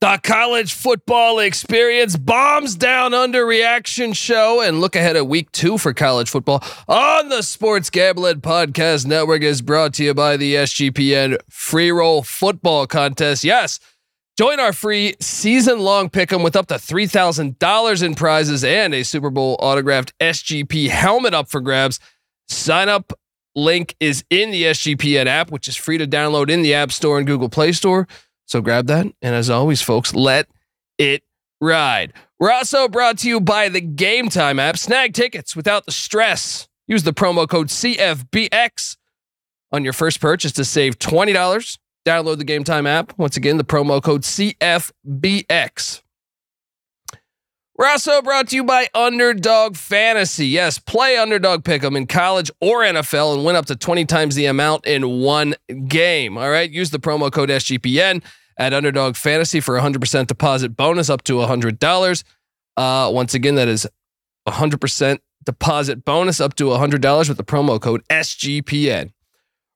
The college football experience bombs down under reaction show and look ahead at week 2 for college football on the Sports Gambling Podcast Network is brought to you by the SGPN free roll football contest. Yes. Join our free season-long pick'em with up to $3,000 in prizes and a Super Bowl autographed SGP helmet up for grabs. Sign up link is in the SGPN app, which is free to download in the App Store and Google Play Store. So grab that. And as always, folks, let it ride. We're also brought to you by the Game Time app. Snag tickets without the stress. Use the promo code CFBX on your first purchase to save $20. Download the Game Time app. Once again, the promo code CFBX. We're also brought to you by Underdog Fantasy. Yes, play Underdog Pick'em in college or NFL and win up to 20 times the amount in one game. All right, use the promo code SGPN at Underdog Fantasy for 100% deposit bonus up to $100. Once again, that is 100% deposit bonus up to $100 with the promo code SGPN.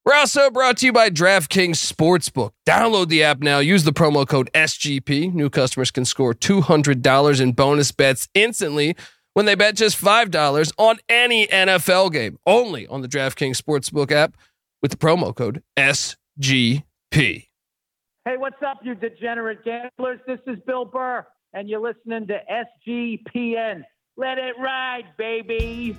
We're also brought to you by DraftKings Sportsbook. Download the app now. Use the promo code SGP. New customers can score $200 in bonus bets instantly when they bet just $5 on any NFL game. Only on the DraftKings Sportsbook app with the promo code SGP. Hey, what's up, you degenerate gamblers? This is Bill Burr, and you're listening to SGPN. Let it ride, baby.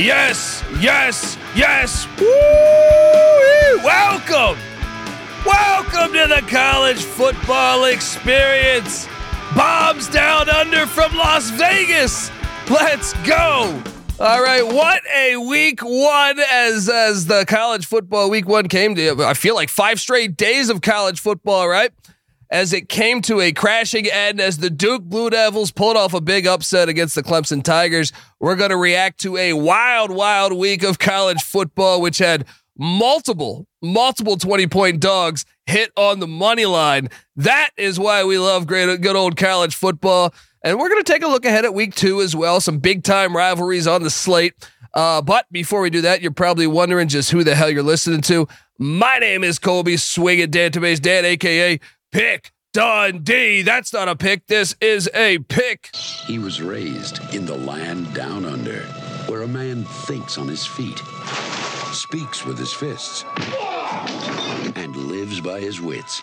Yes, yes, yes. Woo-wee. Welcome to the college football experience. Bombs down under from Las Vegas. Let's go. All right, what a week 1 as the college football week 1 came to. I feel like 5 straight days of college football, right? As it came to a crashing end, as the Duke Blue Devils pulled off a big upset against the Clemson Tigers. We're going to react to a wild, wild week of college football, which had multiple 20-point dogs hit on the money line. That is why we love good old college football. And we're going to take a look ahead at week 2 as well. Some big-time rivalries on the slate. But before we do that, you're probably wondering just who the hell you're listening to. My name is Colby Swingin' Database Dan, a.k.a. Pick Dundee. That's not a pick. This is a pick. He was raised in the land down under, where a man thinks on his feet, speaks with his fists, and lives by his wits.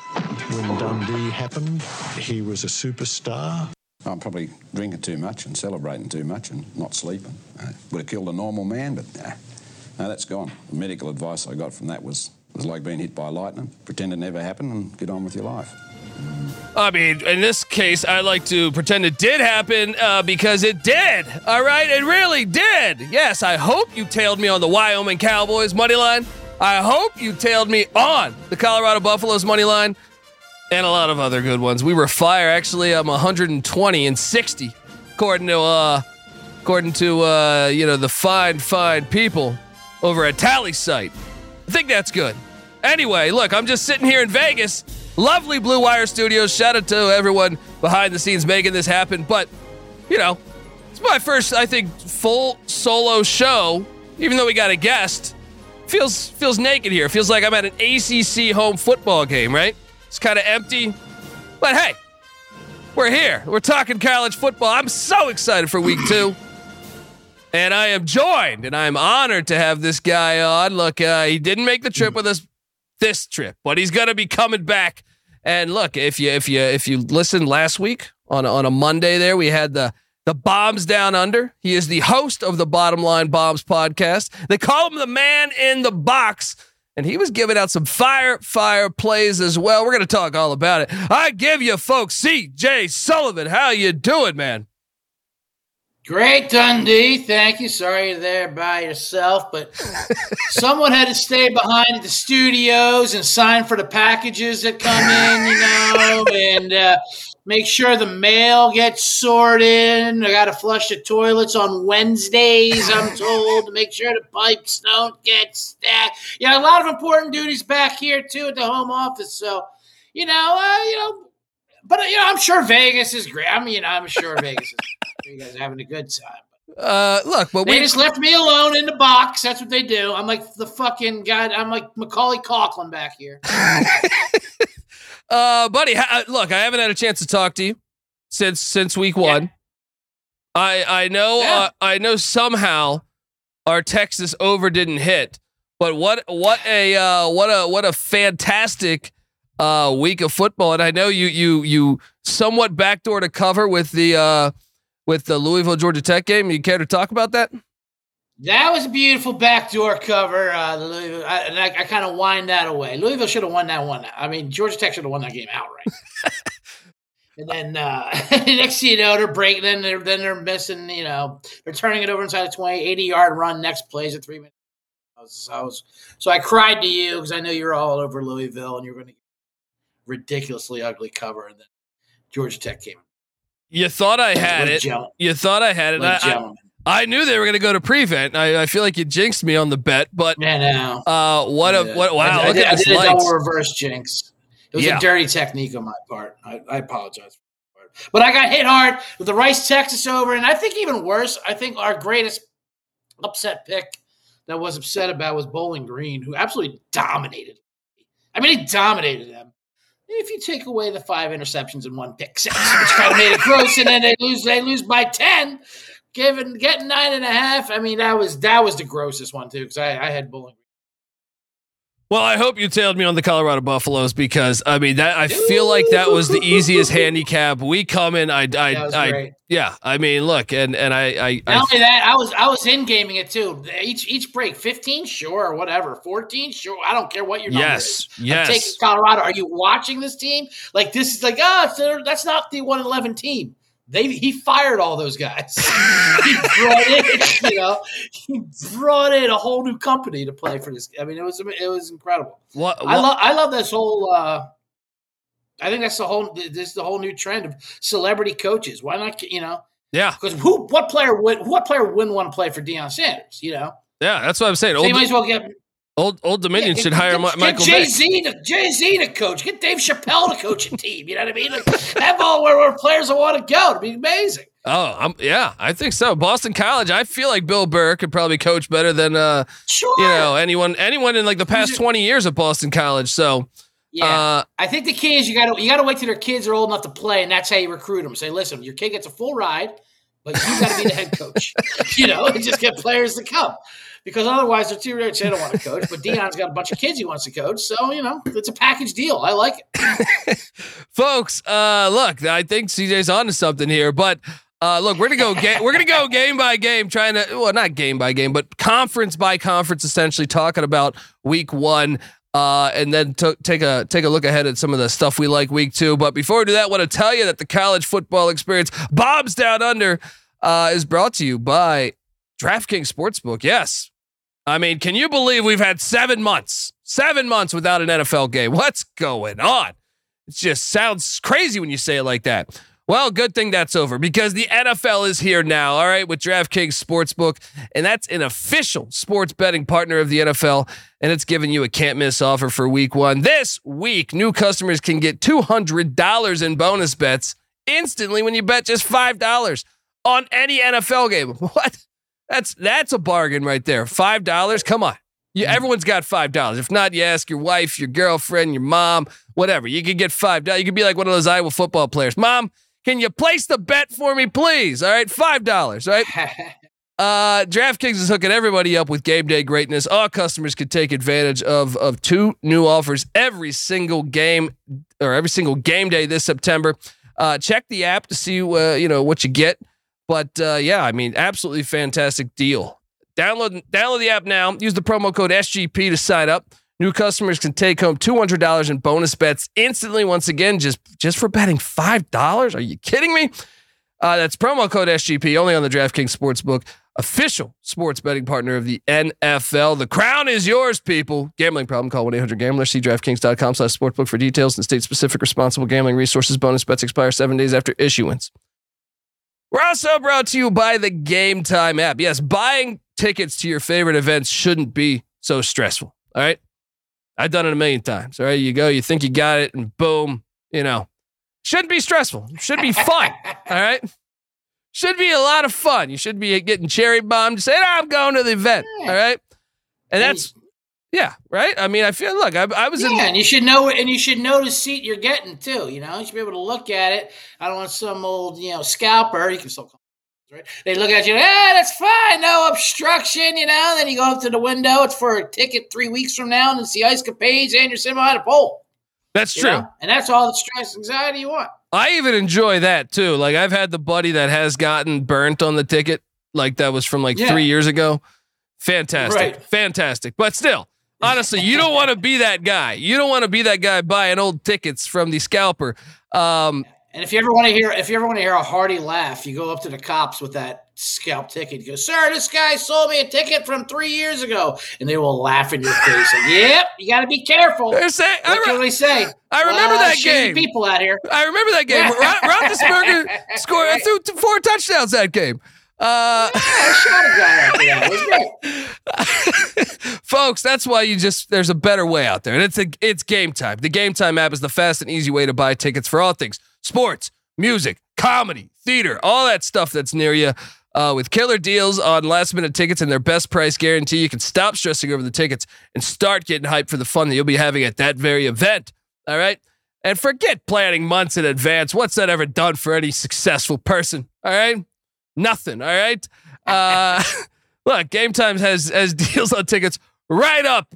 When Dundee happened, he was a superstar. I'm probably drinking too much and celebrating too much and not sleeping. I would have killed a normal man, but no, that's gone. The medical advice I got from that was it was like being hit by lightning. Pretend it never happened and get on with your life. I mean, in this case, I like to pretend it did happen because it did. All right, it really did. Yes, I hope you tailed me on the Wyoming Cowboys money line. I hope you tailed me on the Colorado Buffaloes money line and a lot of other good ones. We were fire. Actually, I'm 120 and 60, according to you know, the fine people over at Tally site. I think that's good. Anyway, look, I'm just sitting here in Vegas. Lovely Blue Wire Studios. Shout out to everyone behind the scenes making this happen. But, you know, it's my first, I think, full solo show. Even though we got a guest, feels naked here. Feels like I'm at an ACC home football game, right? It's kind of empty. But hey, we're here. We're talking college football. I'm so excited for week 2. And I am joined, and I am honored to have this guy on. Look, he didn't make the trip with us this trip, but he's gonna be coming back. And look, if you listened last week on a Monday, there we had the Bombs Down Under. He is the host of the Bottom Line Bombs podcast. They call him the man in the box, and he was giving out some fire plays as well. We're gonna talk all about it. I give you folks C.J. Sullivan. How you doing, man? Great, Dundee. Thank you. Sorry you're there by yourself, but someone had to stay behind at the studios and sign for the packages that come in, and make sure the mail gets sorted. I got to flush the toilets on Wednesdays, I'm told, to make sure the pipes don't get stacked. Yeah, a lot of important duties back here, too, at the home office. So, I'm sure Vegas is great. I'm sure Vegas is great. You guys are having a good time. They just left me alone in the box. That's what they do. I'm like the fucking guy. I'm like Macaulay Culkin back here. Buddy, look, I haven't had a chance to talk to you since week one. Yeah. I know somehow our Texas over didn't hit, but what a fantastic week of football. And I know you somewhat backdoored a cover with the Louisville Georgia Tech game. You care to talk about that? That was a beautiful backdoor cover. I kind of wind that away. Louisville should have won that one. I mean, Georgia Tech should have won that game outright. And then next thing you know, they're breaking. Then they're missing. They're turning it over inside the 20, 80-yard run. Next plays at 3 minutes. So I cried to you because I knew you were all over Louisville and you were going to get a ridiculously ugly cover. And then Georgia Tech came. You thought I had it. I knew they were going to go to prevent. I feel like you jinxed me on the bet, but wow. I did a double reverse jinx. It was a dirty technique on my part. I apologize. But I got hit hard with the Rice Texas over. And I think even worse, I think our greatest upset pick that was upset about was Bowling Green, who absolutely dominated. I mean, he dominated them. If you take away the 5 interceptions and 1 pick six, which kind of made it gross, and then they lose by 10, getting 9.5. I mean, that was the grossest one too, because I had Bowling. Well, I hope you tailed me on the Colorado Buffaloes because feel like that was the easiest handicap. We come in, look, and I. Not only that, I was in gaming it too. Each break, 15, sure, or whatever, 14, sure. I don't care what your number is. Yes. Take Colorado. Are you watching this team? Like this is like that's not the 1-11 team. He fired all those guys. He brought in a whole new company to play for this. I mean, it was incredible. What? I love this whole. I think that's the whole new trend of celebrity coaches. Why not? Yeah. Because what player wouldn't want to play for Deion Sanders? Yeah, that's what I'm saying. So you might as well get. Old Dominion should hire Michael Vick. Jay-Z to coach. Get Dave Chappelle to coach a team. You know what I mean? Like, have all where players will want to go. It'd be amazing. Oh, I think so. Boston College, I feel like Bill Burr could probably coach better than anyone in like the past 20 years at Boston College. So yeah, I think the key is you gotta wait till their kids are old enough to play, and that's how you recruit them. Say, listen, your kid gets a full ride, but you got to be the head coach. And just get players to come. Because otherwise, they're too rich. They don't want to coach. But Deion's got a bunch of kids he wants to coach. So, it's a package deal. I like it. Folks, look, I think CJ's onto something here. But, look, we're gonna go game by game, trying to – well, not game by game, but conference by conference, essentially talking about week one. And then take a look ahead at some of the stuff we like week two. But before we do that, I want to tell you that the college football experience, Bob's Down Under, is brought to you by DraftKings Sportsbook. Yes. I mean, can you believe we've had 7 months without an NFL game? What's going on? It just sounds crazy when you say it like that. Well, good thing that's over because the NFL is here now, all right, with DraftKings Sportsbook, and that's an official sports betting partner of the NFL, and it's giving you a can't-miss offer for week one. This week, new customers can get $200 in bonus bets instantly when you bet just $5 on any NFL game. What? That's a bargain right there. $5. Come on. Everyone's got $5. If not, you ask your wife, your girlfriend, your mom, whatever. You could get $5. You could be like one of those Iowa football players. Mom, can you place the bet for me, please? All right, $5. Right. DraftKings is hooking everybody up with game day greatness. All customers could take advantage of 2 new offers every single game day this September. Check the app to see what you get. But, absolutely fantastic deal. Download the app now. Use the promo code SGP to sign up. New customers can take home $200 in bonus bets instantly. Once again, just for betting $5. Are you kidding me? That's promo code SGP only on the DraftKings Sportsbook, official sports betting partner of the NFL. The crown is yours, people. Gambling problem? Call 1-800-GAMBLER. See DraftKings.com/sportsbook for details and state-specific responsible gambling resources. Bonus bets expire 7 days after issuance. We're also brought to you by the Game Time app. Yes, buying tickets to your favorite events shouldn't be so stressful. All right, I've done it a million times. All right, you go, you think you got it, and boom, you know. Shouldn't be stressful. Should be fun. All right. Should be a lot of fun. You should be getting cherry bombed. Say, no, I'm going to the event. Yeah. All right. And that's, yeah. Right. I mean, I feel, look, I was in. And you should know it. And you should know the seat you're getting too. You know, you should be able to look at it. I don't want some old, you know, scalper. You can still call them, right? They look at you. Ah, that's fine. No obstruction. You know, then you go up to the window. It's for a ticket 3 weeks from now. And it's the Ice Capades and you're sitting behind a pole. That's true. You know? And that's all the stress and anxiety you want. I even enjoy that too. Like I've had the buddy that has gotten burnt on the ticket. Like that was from 3 years ago. Fantastic. Right. Fantastic. But still, honestly, you don't want to be that guy. You don't want to be that guy buying old tickets from the scalper. And if you ever want to hear a hearty laugh, you go up to the cops with that scalp ticket. You go, sir, this guy sold me a ticket from 3 years ago, and they will laugh in your face. Like, yep, you got to be careful. What can we say? I remember that game. People out here. I remember that game. Roethlisberger scored threw 4 touchdowns that game. I shot a guy after that, wasn't it? Folks, that's why there's a better way out there, and it's Game Time. The Game Time app is the fast and easy way to buy tickets for all things sports, music, comedy, theater, all that stuff that's near you. With killer deals on last-minute tickets and their best price guarantee, you can stop stressing over the tickets and start getting hyped for the fun that you'll be having at that very event. All right? And forget planning months in advance. What's that ever done for any successful person? All right? Nothing. All right? Look, Game Time has deals on tickets right up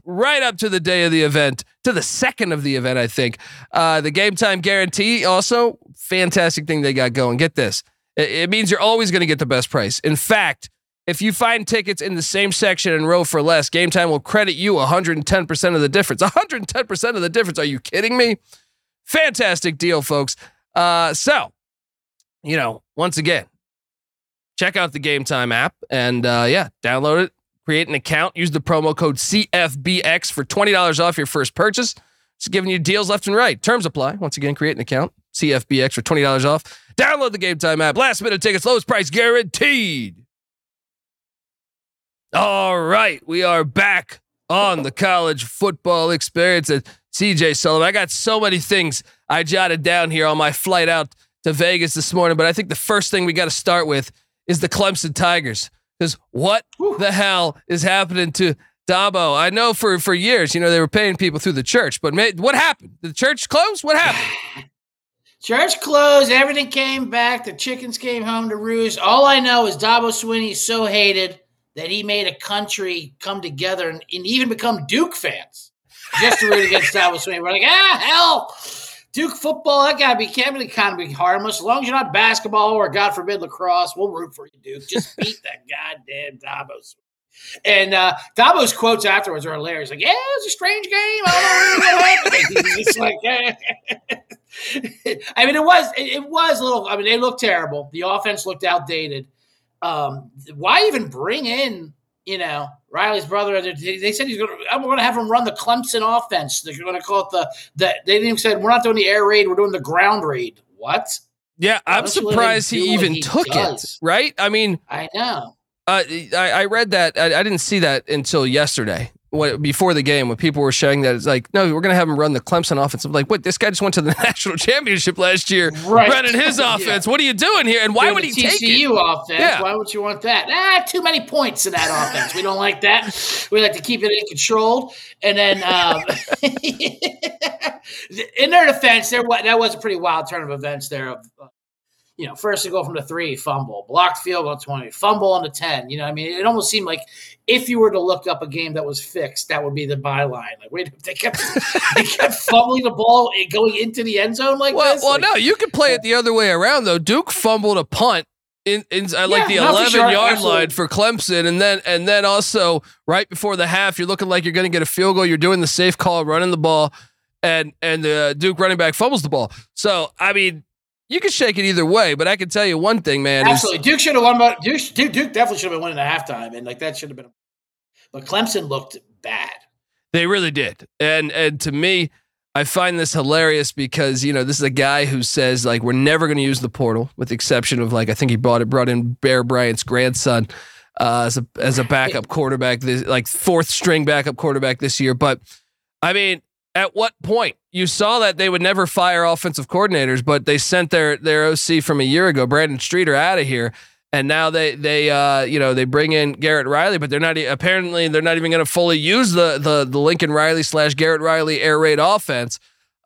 to the day of the event, to the second of the event, I think. The Game Time guarantee also, fantastic thing they got going. Get this. It means you're always going to get the best price. In fact, if you find tickets in the same section and row for less, Game Time will credit you 110% of the difference. 110% of the difference. Are you kidding me? Fantastic deal, folks. So, you know, once again, check out the Game Time app and download it. Create an account. Use the promo code CFBX for $20 off your first purchase. It's giving you deals left and right. Terms apply. Once again, create an account. CFBX for $20 off. Download the Game Time app. Last minute tickets, lowest price guaranteed. All right. We are back on the college football experience at C.J. Sullivan. I got so many things I jotted down here on my flight out to Vegas this morning, but I think the first thing we got to start with is the Clemson Tigers. Because what the hell is happening to Dabo? I know for years, you know, they were paying people through the church, but what happened? Did the church close? What happened? Church closed. Everything came back. The chickens came home to roost. All I know is Dabo Swinney is so hated that he made a country come together and even become Duke fans just to root against Dabo Swinney. We're like, hell, Duke football, that guy can't really kind of be harmless. As long as you're not basketball or, God forbid, lacrosse, we'll root for you, Duke. Just beat that goddamn Dabo. And Dabo's quotes afterwards are hilarious. Like, yeah, it was a strange game. I don't know what happened. He's just like, I mean, it was a little. I mean, they looked terrible. The offense looked outdated. Why even bring in, you know, Riley's brother? They said I'm going to have him run the Clemson offense. They're going to call it the. They didn't even say we're not doing the air raid. We're doing the ground raid. What? Yeah, I'm surprised he even took it. Right? I mean, I know. I read that. I didn't see that until yesterday. Before the game, when people were showing that, it's like, no, we're going to have him run the Clemson offense. I'm like, what? This guy just went to the national championship last year, right, running his offense. Yeah. What are you doing here? And why would he take it? TCU offense. Yeah. Why would you want that? Too many points in that offense. We don't like that. We like to keep it controlled. And then in their defense, that was a pretty wild turn of events there. You know, first and goal from the 3, fumble, blocked field goal 20, fumble on the 10. You know, I mean, it almost seemed like if you were to look up a game that was fixed, that would be the byline. Like, wait, they kept fumbling the ball and going into the end zone like this. Well, no, you could play it the other way around though. Duke fumbled a punt the 11-yard line for Clemson, and then also right before the half, you're looking like you're going to get a field goal. You're doing the safe call, running the ball, and the Duke running back fumbles the ball. So I mean. You could shake it either way, but I can tell you one thing, man. Absolutely. Duke should have won. Duke definitely should have been winning at halftime, and like that should have been. But Clemson looked bad. They really did. And to me, I find this hilarious because, you know, this is a guy who says, like, we're never going to use the portal with the exception of, like, I think he brought in Bear Bryant's grandson as a backup quarterback, fourth string backup quarterback this year. But I mean, at what point? You saw that they would never fire offensive coordinators, but they sent their OC from a year ago, Brandon Streeter, out of here, and now they bring in Garrett Riley, but they're not even going to fully use the Lincoln Riley / Garrett Riley air raid offense. He's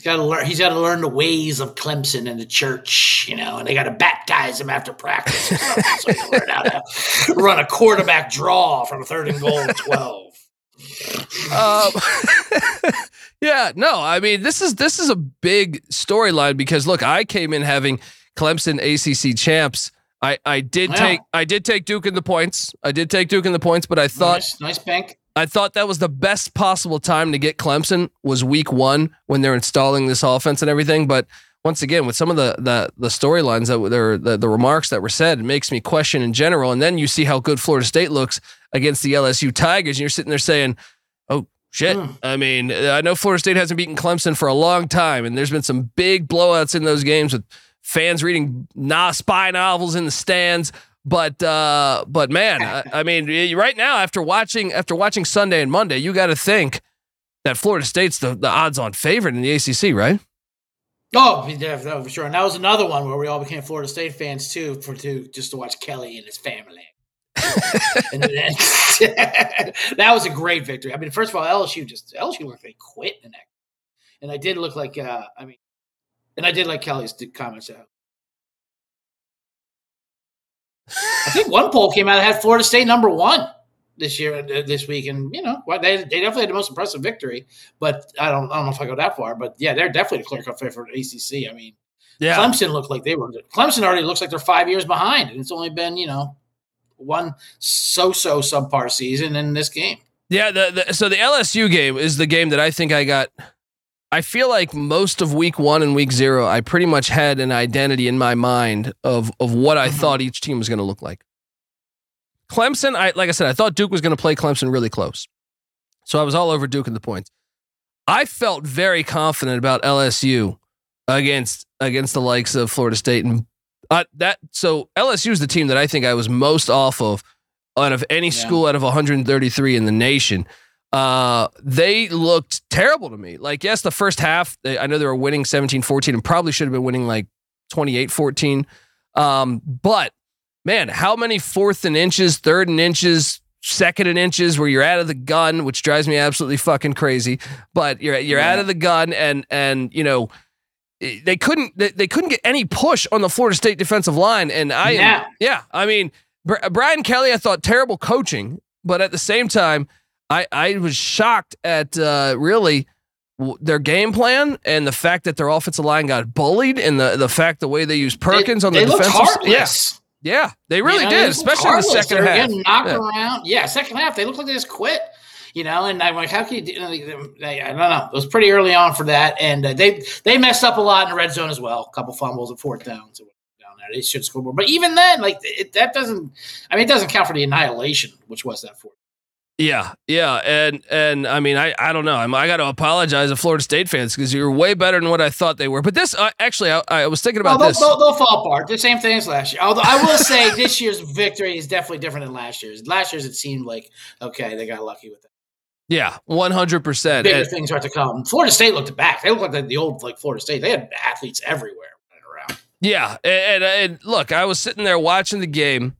got to learn. He's got to learn the ways of Clemson and the church, you know, and they got to baptize him after practice. So he learned how to run a quarterback draw from 3rd and goal and 12. Yeah, no, I mean, this is a big storyline because look, I came in having Clemson ACC champs. I did take Duke in the points. But I thought nice bank. I thought that was the best possible time to get Clemson was week 1 when they're installing this offense and everything. But once again, with some of the storylines that were the remarks that were said, it makes me question in general. And then you see how good Florida State looks against the LSU Tigers, and you're sitting there saying, "Oh shit!" I mean, I know Florida State hasn't beaten Clemson for a long time, and there's been some big blowouts in those games with fans reading spy novels in the stands. But man, I mean, right now after watching Sunday and Monday, you got to think that Florida State's the odds-on favorite in the ACC, right? Oh, no, for sure. And that was another one where we all became Florida State fans too, just to watch Kelly and his family. And then, that was a great victory. I mean, first of all, LSU looked like they quit in that. And I did look like, and I did like Kelly's comments. I think one poll came out that had Florida State #1 this week, and you know, they definitely had the most impressive victory. But I don't know if I go that far. But yeah, they're definitely the clear-cut favorite for ACC. I mean, yeah. Clemson already looks like they're 5 years behind, and it's only been one so subpar season in this game. Yeah, so the LSU game is the game that I think I got. I feel like most of week 1 and week 0, I pretty much had an identity in my mind of what I thought each team was going to look like. Clemson, like I said, I thought Duke was going to play Clemson really close. So I was all over Duke in the points. I felt very confident about LSU against the likes of Florida State and so LSU is the team that I think I was most off of out of any school out of 133 in the nation. They looked terrible to me. Like, yes, the first half, I know they were winning 17-14 and probably should have been winning like 28-14. But man, how many 4th and inches, 3rd and inches, 2nd and inches where you're out of the gun, which drives me absolutely fucking crazy, but you're out of the gun and you know, They couldn't get any push on the Florida State defensive line, and I mean, Brian Kelly, I thought terrible coaching, but at the same time, I was shocked at really their game plan and the fact that their offensive line got bullied, and the fact the way they used Perkins on the defensive side. Yes, yeah, they really did, especially in the second half. Getting knocked around. Yeah, second half they looked like they just quit. You know, and I'm like, how can you? I don't know. It was pretty early on for that, and they messed up a lot in the red zone as well. A couple fumbles and 4th downs down there. They should score more, but even then, that doesn't. I mean, it doesn't count for the annihilation, which was that 4th. Yeah, and I mean, I don't know. I got to apologize to Florida State fans because you're way better than what I thought they were. But this, actually, I was thinking about this. They'll fall apart. The same thing as last year. Although I will say this year's victory is definitely different than last year's. Last year's it seemed like okay, they got lucky with that. Yeah, 100%. Bigger things are to come. Florida State looked back. They looked like the old Florida State. They had athletes everywhere running around. Yeah, and look, I was sitting there watching the game,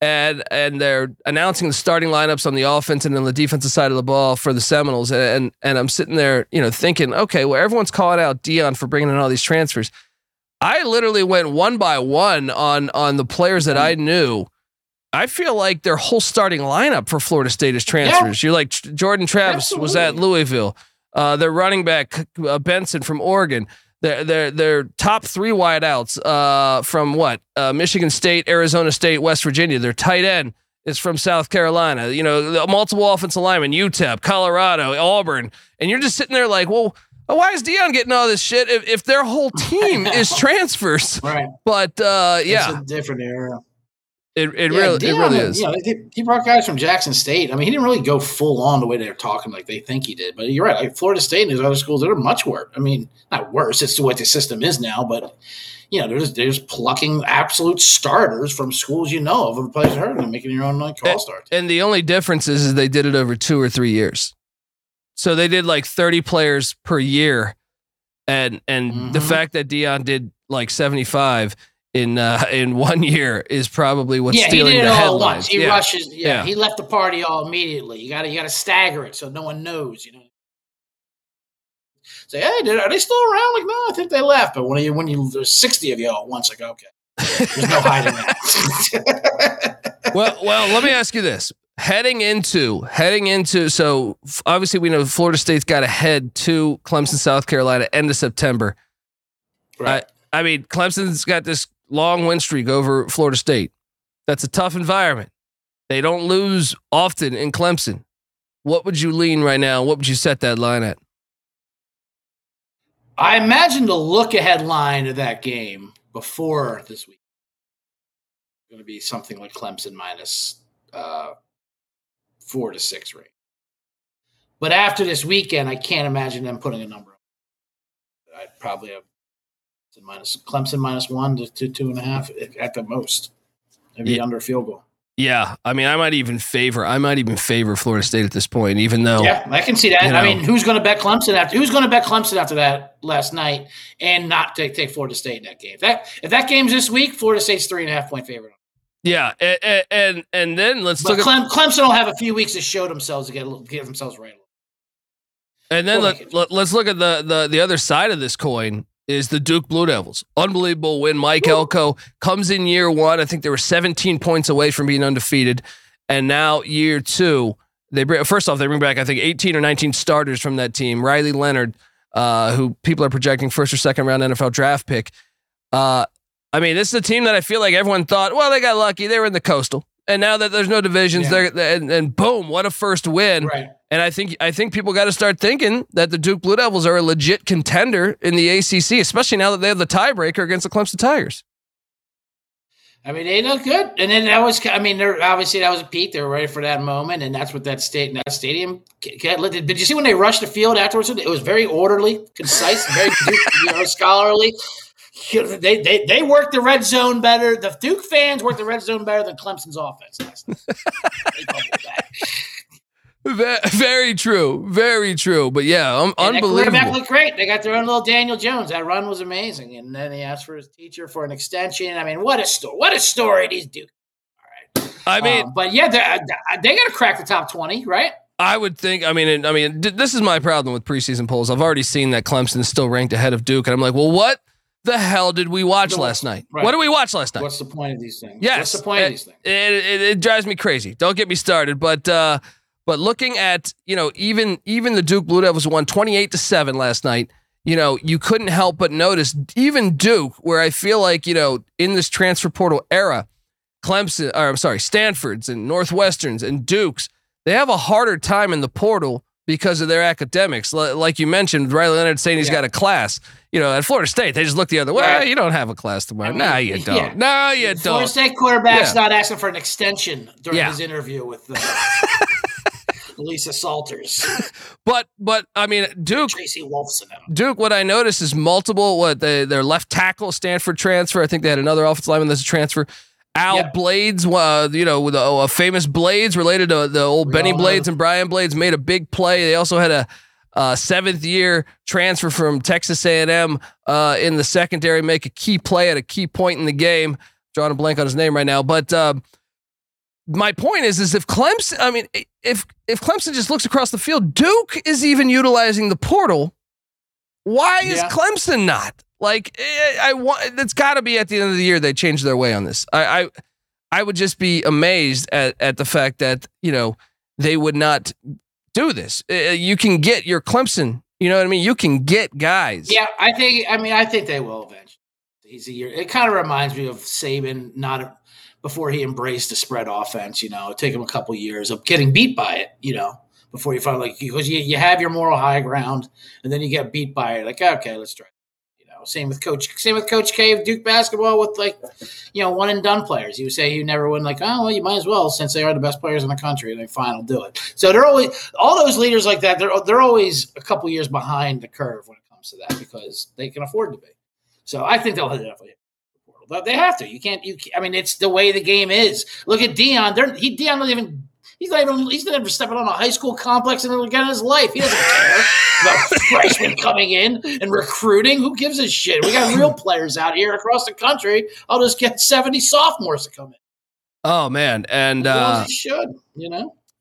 and they're announcing the starting lineups on the offense and on the defensive side of the ball for the Seminoles, and I'm sitting there, thinking, okay, well, everyone's calling out Deion for bringing in all these transfers. I literally went one by one on the players that I knew. I feel like their whole starting lineup for Florida State is transfers. Yeah. You're like Jordan Travis was at Louisville. Their running back Benson from Oregon. Their top 3 wideouts from Michigan State, Arizona State, West Virginia. Their tight end is from South Carolina. You know, multiple offensive linemen, UTEP, Colorado, Auburn, and you're just sitting there like, well, oh, why is Deion getting all this shit if their whole team is transfers? Right. But, yeah. It's a different era. It really is. You know, he brought guys from Jackson State. I mean, he didn't really go full on the way they're talking like they think he did. But you're right. Like Florida State and these other schools, they're much worse. I mean, not worse. It's what the system is now. But, you know, they're just plucking absolute starters from schools you know of and places you heard of and making your own like, call starts. And the only difference is they did it over 2 or 3 years. So they did like 30 players per year. And the fact that Deion did like 75 in 1 year is probably what's stealing the headlines. Yeah, he did it all at once. He rushes. Yeah, he left the party all immediately. You got to stagger it so no one knows. You know, say, hey, are they still around? Like, no, I think they left. But when there's 60 of you all at once, like, okay, there's no hiding that. well, let me ask you this: heading into. So obviously, we know Florida State's got to head to Clemson, South Carolina, end of September. Right. I mean, Clemson's got this long win streak over Florida State. That's a tough environment. They don't lose often in Clemson. What would you lean right now? What would you set that line at? I imagine the look-ahead line of that game before this week is going to be something like Clemson minus 4 to 6 range. But after this weekend, I can't imagine them putting a number up. I'd probably have Clemson minus 1 to 2.5 at the most. Maybe under a field goal. Yeah. I mean, I might even favor Florida State at this point, even though. Yeah, I can see that. I mean, who's going to bet Clemson after that last night and not take Florida State in that game? If that game's this week, Florida State's 3.5 point favorite. Yeah. And then Clemson will have a few weeks to show themselves to get themselves right. And then let's look at the other side of this coin. Is the Duke Blue Devils. Unbelievable win. Mike Elko comes in year one. I think they were 17 points away from being undefeated. And now year two, they bring back, I think, 18 or 19 starters from that team. Riley Leonard, who people are projecting first or second round NFL draft pick. I mean, this is a team that I feel like everyone thought, well, they got lucky. They were in the Coastal. And now that there's no divisions, and boom, what a first win! Right. And I think people got to start thinking that the Duke Blue Devils are a legit contender in the ACC, especially now that they have the tiebreaker against the Clemson Tigers. I mean, they look good, and then they're obviously that was a peak. They were ready for that moment, and that's what that stadium. Did you see when they rushed the field afterwards? It was very orderly, concise, very scholarly. They worked the red zone better. The Duke fans worked the red zone better than Clemson's offense last night. Very true. Very true. But yeah, unbelievable. The quarterback looked great. They got their own little Daniel Jones. That run was amazing. And then he asked for his teacher for an extension. I mean, what a story. What a story these Duke. All right. I mean, but yeah, they got to crack the top 20, right? I would think. I mean, this is my problem with preseason polls. I've already seen that Clemson is still ranked ahead of Duke, and I'm like, well, what the hell did we watch last night? Right. What did we watch last night? What's the point of these things? Yes. What's the point of these things? It drives me crazy. Don't get me started. But looking at, you know, even the Duke Blue Devils won 28-7 last night, you know, you couldn't help but notice even Duke, where I feel like, you know, in this transfer portal era, Stanford's and Northwestern's and Duke's, they have a harder time in the portal because of their academics. Like you mentioned, Riley Leonard saying he's got a class. You know, at Florida State, they just look the other way. Right. You don't have a class tomorrow. No, you don't. Florida State quarterback's not asking for an extension during his interview with Lisa Salters. But I mean, Duke. Tracy Wolfson. Duke, what I noticed is multiple, their left tackle, Stanford transfer. I think they had another offensive lineman that's a transfer. Al Blades, you know, with a famous Blades related to the old Benny Blades and Brian Blades, made a big play. They also had a seventh-year transfer from Texas A&M in the secondary, make a key play at a key point in the game. Drawing a blank on his name right now, but my point is if Clemson, I mean, if Clemson just looks across the field, Duke is even utilizing the portal. Why is Clemson not? Like, it's got to be at the end of the year they change their way on this. I would just be amazed at the fact that, you know, they would not do this. You can get your Clemson, you know what I mean? You can get guys. Yeah, I think they will eventually. He's a year. It kind of reminds me of Saban before he embraced the spread offense, you know. It took him a couple years of getting beat by it, you know. before you find, like, because you have your moral high ground and then you get beat by it. Like, okay, let's try. Same with Coach K of Duke basketball with, like, one and done players. He would say you never win. Like, oh well, you might as well, since they are the best players in the country. Like, fine, I'll do it. So they're always, all those leaders like that, they're always a couple years behind the curve when it comes to that, because they can afford to be. So I think they'll definitely. But they have to. I mean, it's the way the game is. Look at Deion. He's not even stepping on a high school complex in his life. He doesn't care about freshmen coming in and recruiting. Who gives a shit? We got real players out here across the country. I'll just get 70 sophomores to come in. Oh man, and as he should,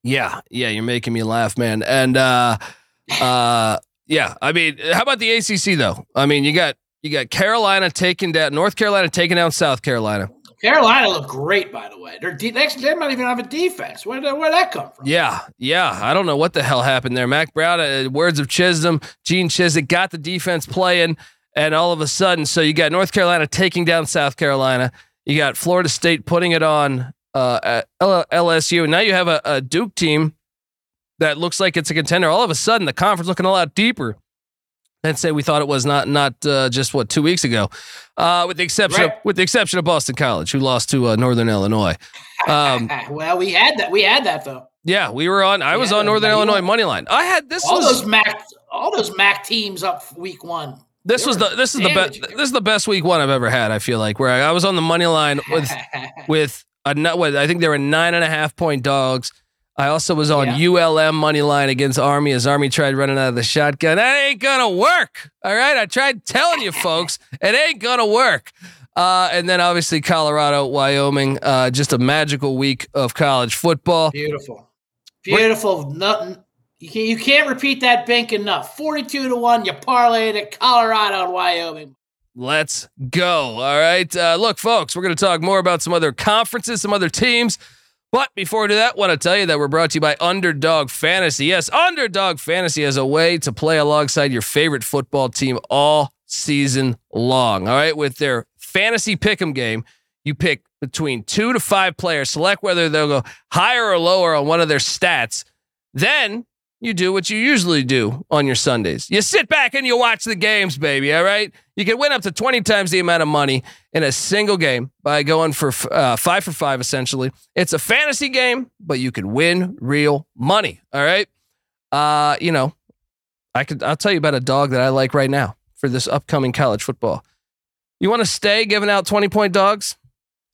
Yeah, you're making me laugh, man. And yeah, I mean, how about the ACC though? I mean, you got North Carolina taking down South Carolina. Carolina looked great, by the way. They might even have a defense. Where'd that come from? Yeah. I don't know what the hell happened there. Mac Brown, words of Chisholm, Gene Chizik got the defense playing, and all of a sudden, so you got North Carolina taking down South Carolina. You got Florida State putting it on at LSU. And now you have a Duke team that looks like it's a contender. All of a sudden, the conference looking a lot deeper than say we thought it was not just 2 weeks ago, with the exception of Boston College, who lost to Northern Illinois. Well, we had that though. Yeah, I was on Northern Illinois money line. I had all those MAC teams up week one. This is the best week one I've ever had. I feel like where I was on the money line I think they were 9.5 point dogs. I also was on ULM money line against Army as Army tried running out of the shotgun. That ain't gonna work. All right, I tried telling you folks, it ain't gonna work. And then obviously Colorado, Wyoming, just a magical week of college football. Beautiful. Nothing. You can't repeat that bank enough. 42-1. You parlayed at Colorado and Wyoming. Let's go. All right. Look, folks, we're gonna talk more about some other conferences, some other teams. But before we do that, I want to tell you that we're brought to you by Underdog Fantasy. Yes, Underdog Fantasy is a way to play alongside your favorite football team all season long. All right, with their fantasy pick'em game, you pick between 2 to 5 players, select whether they'll go higher or lower on one of their stats. Then you do what you usually do on your Sundays. You sit back and you watch the games, baby, all right? You can win up to 20 times the amount of money in a single game by going for 5 for 5, essentially. It's a fantasy game, but you can win real money, all right? I'll tell you about a dog that I like right now for this upcoming college football. You want to stay giving out 20-point dogs?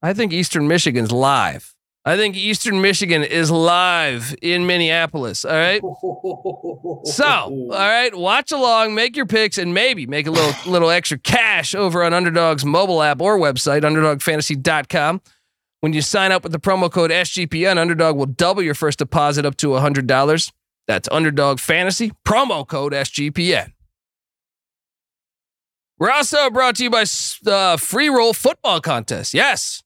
I think Eastern Michigan's live. I think Eastern Michigan is live in Minneapolis. All right. So, all right, watch along, make your picks, and maybe make a little extra cash over on Underdog's mobile app or website, underdogfantasy.com. When you sign up with the promo code SGPN, Underdog will double your first deposit up to $100. That's Underdog Fantasy, promo code SGPN. We're also brought to you by Free Roll Football Contest. Yes.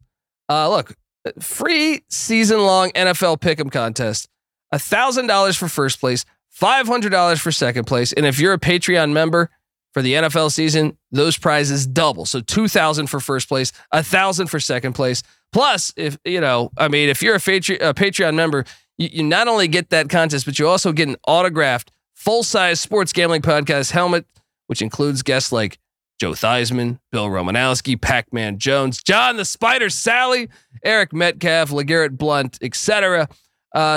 Look. Free season-long NFL pick'em contest. $1,000 for first place, $500 for second place, and if you're a Patreon member for the NFL season, those prizes double. So $2,000 for first place, $1,000 for second place. Plus, if you're a Patreon member, you not only get that contest, but you also get an autographed full-size Sports Gambling Podcast helmet, which includes guests like Joe Theismann, Bill Romanowski, Pac-Man Jones, John the Spider Sally, Eric Metcalf, LeGarrette Blunt, etc.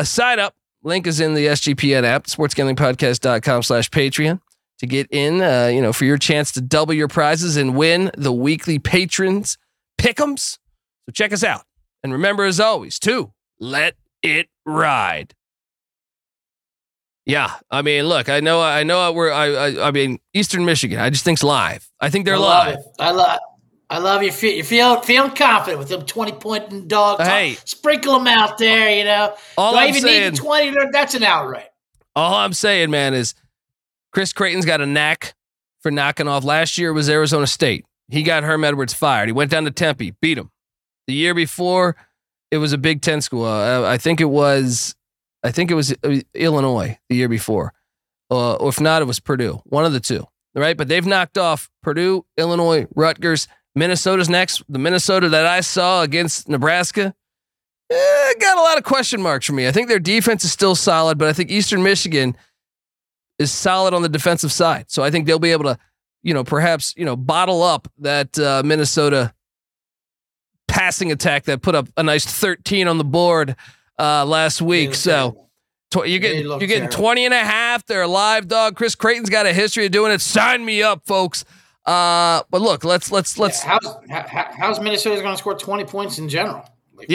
Sign up. Link is in the SGPN app, sportsgamblingpodcast.com/Patreon to get in, for your chance to double your prizes and win the weekly patrons pick'ems. So check us out. And remember, as always, to let it ride. Yeah, I mean, look, I know we're, I mean, Eastern Michigan, I just think's live. I think they're live. I love your feet. You feeling confident with them 20-point dogs. Hey, sprinkle them out there, All Do I'm I even saying, need 20? That's an outright. All I'm saying, man, is Chris Creighton's got a knack for knocking off. Last year was Arizona State. He got Herm Edwards fired. He went down to Tempe, beat him. The year before, it was a Big Ten school. I think it was Illinois the year before. Or if not, it was Purdue. One of the two, right? But they've knocked off Purdue, Illinois, Rutgers. Minnesota's next. The Minnesota that I saw against Nebraska got a lot of question marks for me. I think their defense is still solid, but I think Eastern Michigan is solid on the defensive side. So I think they'll be able to, perhaps, bottle up that Minnesota passing attack that put up a nice 13 on the board last week. So you're getting 20.5. They're a live dog. Chris Creighton's got a history of doing it. Sign me up, folks. But look, let's. Yeah, how's Minnesota going to score 20 points in general? What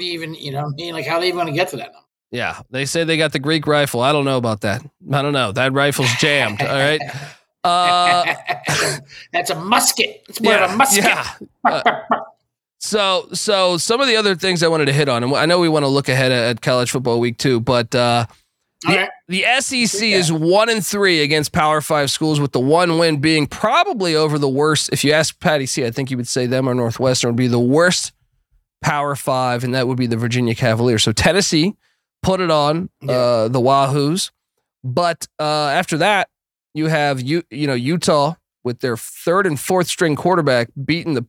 do you even, how are they even going to get to that number? Yeah. They say they got the Greek rifle. I don't know about that. I don't know. That rifle's jammed. All right. That's a musket. It's more of a musket. Yeah. So some of the other things I wanted to hit on, and I know we want to look ahead at college football week too, but, the SEC is 1-3 against Power 5 schools, with the one win being probably over the worst. If you ask Patty C, I think he would say them or Northwestern would be the worst Power 5, and that would be the Virginia Cavaliers. So Tennessee put it on the Wahoos, but after that, you have Utah with their third and fourth string quarterback beating the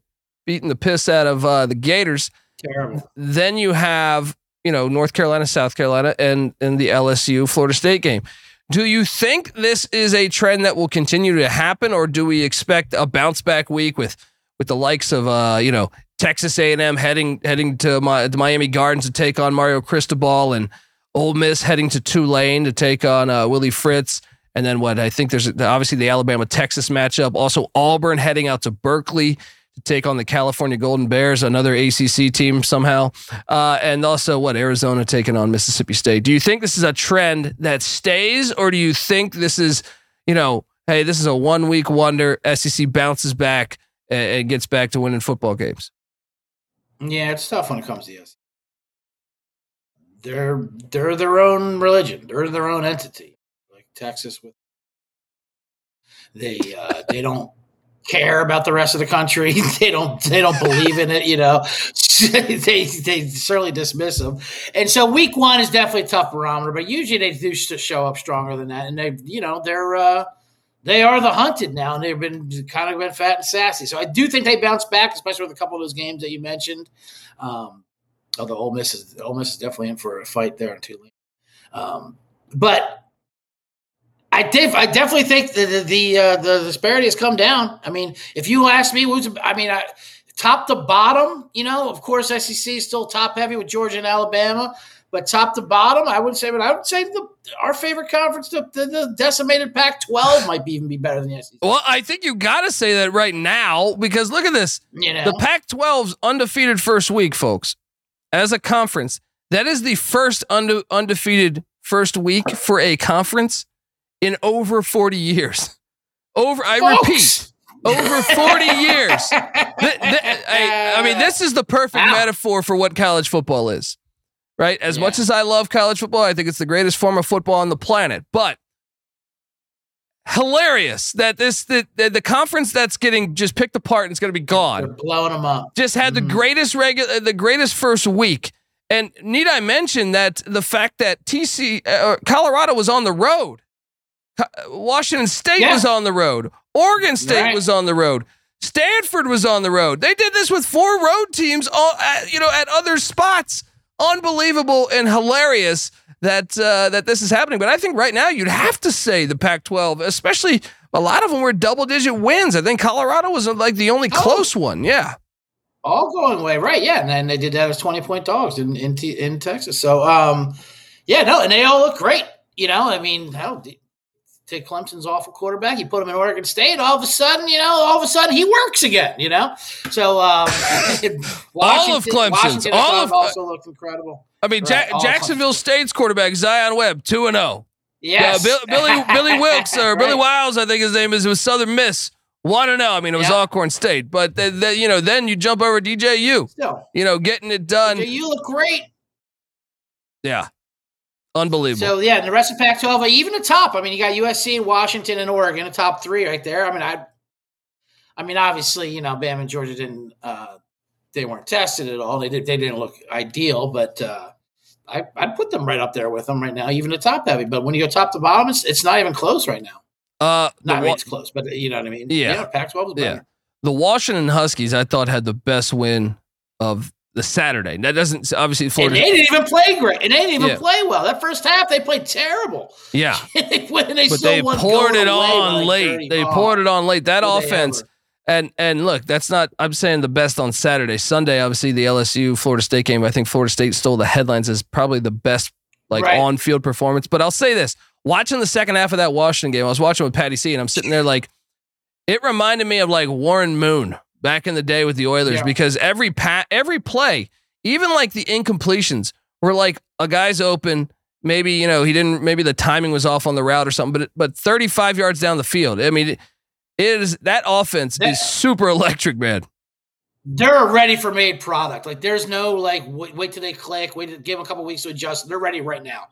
piss out of the Gators. Terrible. Then you have North Carolina, South Carolina, and the LSU Florida State game. Do you think this is a trend that will continue to happen, or do we expect a bounce back week with the likes of Texas A&M heading to Miami Gardens to take on Mario Cristobal, and Ole Miss heading to Tulane to take on Willie Fritz, and then I think there's obviously the Alabama-Texas matchup. Also Auburn heading out to Berkeley to take on the California Golden Bears, another ACC team somehow, and also Arizona taking on Mississippi State. Do you think this is a trend that stays, or do you think this is hey, this is a 1 week wonder? SEC bounces back and gets back to winning football games. Yeah, it's tough when it comes to the SEC. They're their own religion. They're their own entity. Like Texas, they don't care about the rest of the country. They don't believe in it. They certainly dismiss them. And so week one is definitely a tough barometer. But usually they do show up stronger than that. And they are the hunted now, and they've been fat and sassy. So I do think they bounce back, especially with a couple of those games that you mentioned. Although Ole Miss is definitely in for a fight there in Tulane. But I definitely think that the disparity has come down. I mean, if you ask me, top to bottom, of course SEC is still top heavy with Georgia and Alabama. But top to bottom, I would say our favorite conference, the decimated Pac-12, might even be better than the SEC. Well, I think you got to say that right now, because look at this. The Pac-12's undefeated first week, folks, as a conference. That is the first undefeated first week for a conference in over 40 years. Over 40 years. This is the perfect metaphor for what college football is. Right? As much as I love college football, I think it's the greatest form of football on the planet. But hilarious that the conference that's getting just picked apart and it's going to be gone. They're blowing them up. Just had the greatest first week. And need I mention that the fact that Colorado was on the road, Washington State was on the road, Oregon State was on the road, Stanford was on the road. They did this with four road teams, all at other spots. Unbelievable and hilarious that this is happening. But I think right now you'd have to say the Pac-12, especially a lot of them were double-digit wins. I think Colorado was like the only close one. Yeah. All going away. Right. Yeah. And then they did that as 20-point dogs in Texas. So, and they all look great. Take Clemson's awful quarterback. You put him in Oregon State. All of a sudden he works again. So all of Clemson's, also looked incredible. Jacksonville State's quarterback Zion Webb, 2-0. Yes, Billy Wilkes or Billy Wiles, I think his name is, was Southern Miss, 1-0. It was Alcorn State, but then you jump over DJU. Still, getting it done. You look great. Yeah. Unbelievable. So, and the rest of Pac-12, even the top. You got USC, Washington, and Oregon, the top three right there. Obviously, Bama and Georgia didn't they weren't tested at all. They didn't look ideal, but I'd put them right up there with them right now, even the top heavy. But when you go top to bottom, it's not even close right now. It's close, but you know what I mean? Yeah. Pac-12 is better. The Washington Huskies, I thought, had the best win of the Saturday. That doesn't obviously Florida. And they didn't even play great. It didn't even play well. That first half they played terrible. Yeah, they poured it on late. They poured it on late. That offense. And look, that's not. I'm saying the best on Saturday, Sunday. Obviously, the LSU Florida State game. I think Florida State stole the headlines as probably the best on field performance. But I'll say this: watching the second half of that Washington game, I was watching with Patty C, and I'm sitting there like, it reminded me of like Warren Moon back in the day with the Oilers because every play, even like the incompletions, were like a guy's open. Maybe he didn't. Maybe the timing was off on the route or something. But 35 yards down the field. I mean. That offense is super electric, man. They're a ready for made product. Like there's no wait till they click. Give them a couple weeks to adjust. They're ready right now.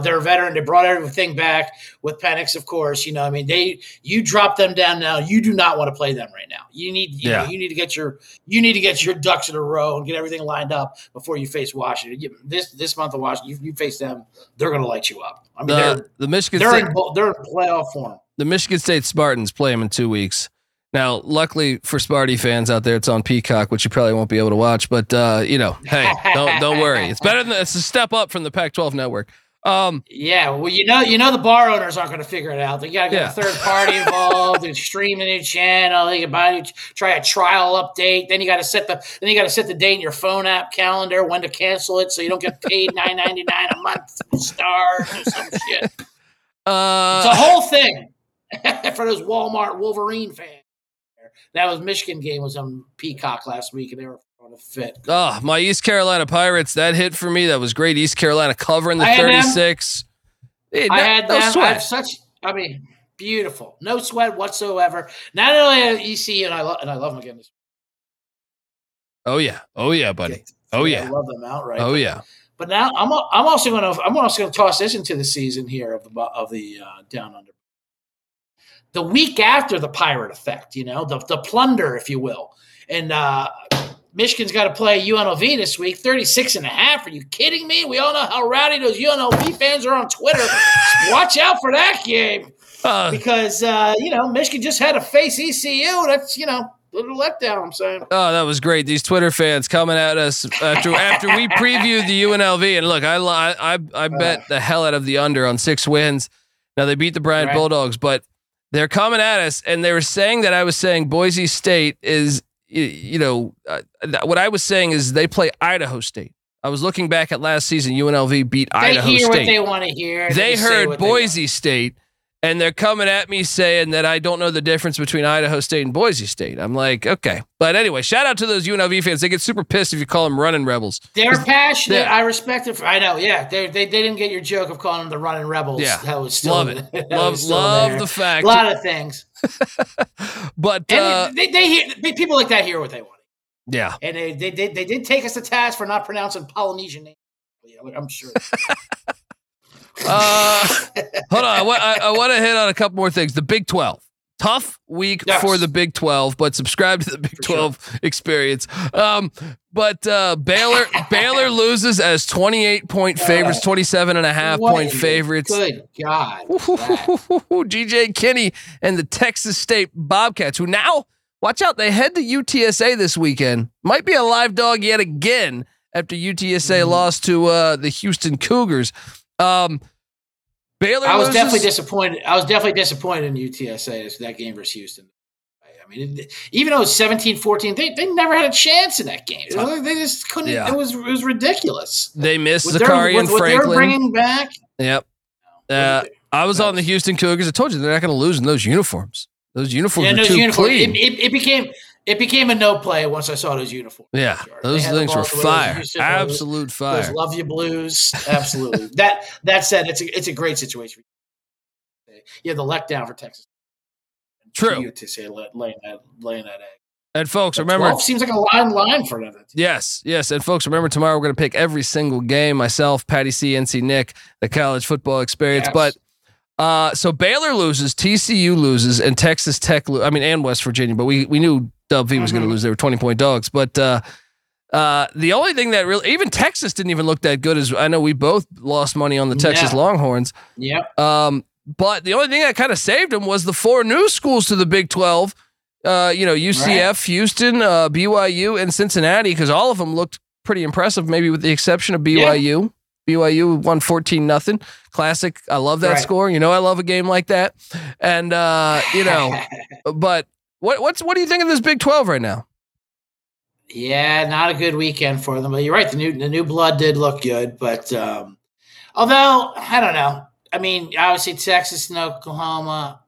They're a veteran. They brought everything back with Penix, of course. You drop them down now. You do not want to play them right now. You need to get your ducks in a row and get everything lined up before you face Washington. This month of Washington, you face them. They're going to light you up. I mean, they're in playoff form. The Michigan State Spartans play them in 2 weeks. Now, luckily for Sparty fans out there, it's on Peacock, which you probably won't be able to watch. But hey, don't worry. It's better than it's a step up from the Pac-12 network. The bar owners aren't going to figure it out. They got to get a third party involved and stream a new channel. They can try a trial update. Then you got to set the date in your phone app calendar when to cancel it so you don't get paid $9.99 a month to start or some shit. It's a whole thing. For those Walmart Wolverine fans. That was Michigan game was on Peacock last week, and they were on a fit. Oh, my East Carolina Pirates, that hit for me. That was great. East Carolina covering the 36. Beautiful. No sweat whatsoever. Not only EC, and I love them again. Oh yeah, buddy. Oh yeah. I love them outright. Oh yeah. But now I'm also going to toss this into the season here of the Down Under. The week after the Pirate effect, the plunder, if you will. And Michigan's got to play UNLV this week, 36.5. Are you kidding me? We all know how rowdy those UNLV fans are on Twitter. Watch out for that game. Because Michigan just had to face ECU. That's, a little letdown, I'm saying. Oh, that was great. These Twitter fans coming at us after we previewed the UNLV. And look, I bet the hell out of the under on 6 wins. Now, they beat the Bryant Bulldogs, but they're coming at us, and they were saying that I was saying Boise State is, what I was saying is they play Idaho State. I was looking back at last season, UNLV beat Idaho State. They hear what they want to hear. They heard Boise State, and they're coming at me saying that I don't know the difference between Idaho State and Boise State. I'm like, okay. But anyway, shout out to those UNLV fans. They get super pissed if you call them running rebels. They're passionate. I respect it. I know. Yeah. They didn't get your joke of calling them the running rebels. Yeah. That was still, love it. Love the fact. A lot of things. But people like that hear what they want. Yeah. And they did take us to task for not pronouncing Polynesian names. Yeah, I'm sure. Hold on. I want to hit on a couple more things. The Big 12. Tough week for the Big 12, but subscribe to the Big 12 experience. But Baylor loses as 28-point favorites, 27.5-point favorites. Good God. G.J. Kinney and the Texas State Bobcats, who now, watch out, they head to UTSA this weekend. Might be a live dog yet again after UTSA lost to the Houston Cougars. Baylor loses. Definitely disappointed. I was definitely disappointed in UTSA that game versus Houston. I mean, even though it was 17-14, they never had a chance in that game. They just couldn't. Yeah. It was ridiculous. They missed Zachary and Franklin. What they're bringing back. Yep. I was on the Houston Cougars. I told you they're not going to lose in those uniforms. Those uniforms are too clean. It became a no play once I saw those uniforms. Yeah, those things were fire. Absolute fire. Those love you blues. Absolutely. That said, it's a great situation. Yeah, the letdown for Texas. True. UTSA laying that egg. And folks, remember, 12 seems like a line for another team. Yes. And folks, remember tomorrow we're going to pick every single game. Myself, Patty C, NC Nick, the college football experience, but. So Baylor loses, TCU loses, and Texas Tech and West Virginia, but we knew Dub V was going to lose. They were 20-point dogs. But the only thing that really, even Texas didn't even look that good is, I know we both lost money on the Texas Longhorns. Yep. But the only thing that kind of saved them was the 4 new schools to the Big 12, UCF, Houston, BYU, and Cincinnati, because all of them looked pretty impressive, maybe with the exception of BYU. Yeah. BYU won 14-0. Classic. I love that score. You know, I love a game like that. And, you know, but what do you think of this Big 12 right now? Yeah, not a good weekend for them. But you're right. The new blood did look good. But although, I don't know. I mean, obviously Texas and Oklahoma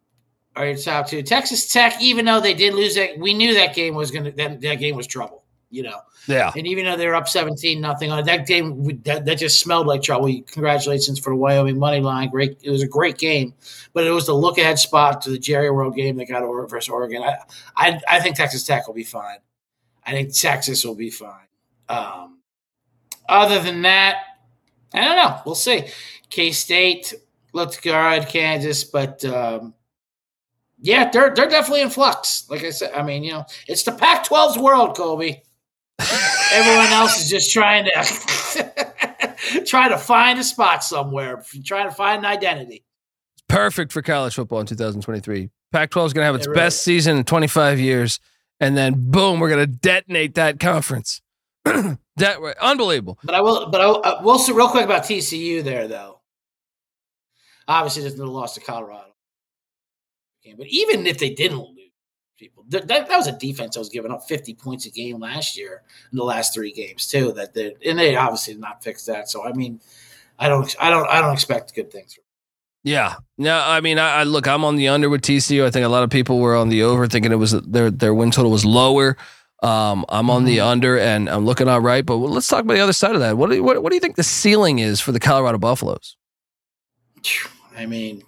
are your top two. Texas Tech, even though they did lose that, we knew that game was going to that game was trouble. You know, yeah. And even though they were up 17-0 on that game, that just smelled like trouble. Congratulations for the Wyoming money line. Great, it was a great game, but it was the look ahead spot to the Jerry World game that got versus Oregon. I think Texas Tech will be fine. I think Texas will be fine. Other than that, I don't know. We'll see. K-State looked good, Kansas, but yeah, they're definitely in flux. Like I said, I mean, you know, it's the Pac-12's world, Colby. Everyone else is just trying to find a spot somewhere, trying to find an identity. It's perfect for college football in 2023. Pac-12 is going to have its best season in 25 years, and then boom, we're going to detonate that conference. That way, unbelievable. But I will say real quick about TCU there, though. Obviously, there's no loss to Colorado. But even if they didn't lose, people, that was a defense that was giving up 50 points a game last year in the last three games too. And they obviously did not fix that. So I mean, I don't expect good things. Yeah, no, I mean, I look, I'm on the under with TCU. I think a lot of people were on the over, thinking it was their win total was lower. I'm on the under, and I'm looking all right. But let's talk about the other side of that. What do you think the ceiling is for the Colorado Buffaloes? I mean,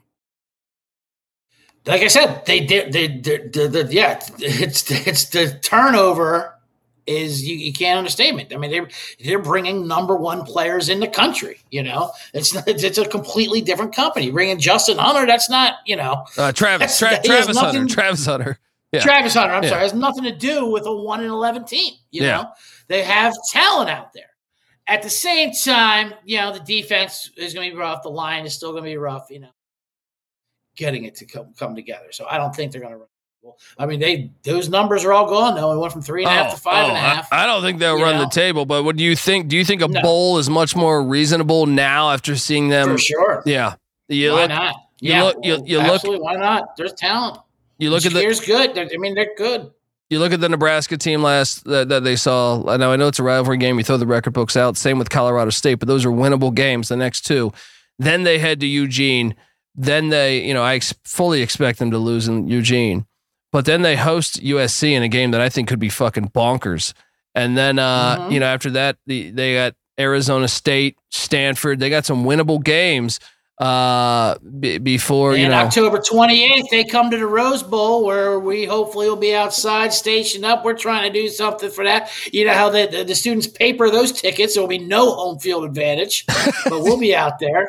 like I said, they did, it's the turnover is you can't understatement. I mean, they're bringing number one players in the country. You know, it's a completely different company. Bringing Justin Hunter, that's not Travis Hunter. Yeah. Travis Hunter, I'm sorry, has nothing to do with a 1-11 team. You know, they have talent out there. At the same time, you know, the defense is going to be rough. The line is still going to be rough. You know, getting it to come together. So I don't think they're going to run. I mean, those numbers are all gone though. It went from 3.5 to 5.5. I don't think they'll run the table, but what do you think? Do you think a bowl is much more reasonable now after seeing them? For sure. Yeah. Why not? Why not? There's talent. You look good. They're good. You look at the Nebraska team that they saw. I know it's a rivalry game. You throw the record books out. Same with Colorado State, but those are winnable games. The next two, then they head to Eugene. Then they, I fully expect them to lose in Eugene, but then they host USC in a game that I think could be fucking bonkers. And then, after that, they got Arizona State, Stanford. They got some winnable games. October 28th, they come to the Rose Bowl, where we hopefully will be outside, stationed up. We're trying to do something for that. You know how the students paper those tickets. There will be no home field advantage, but we'll be out there.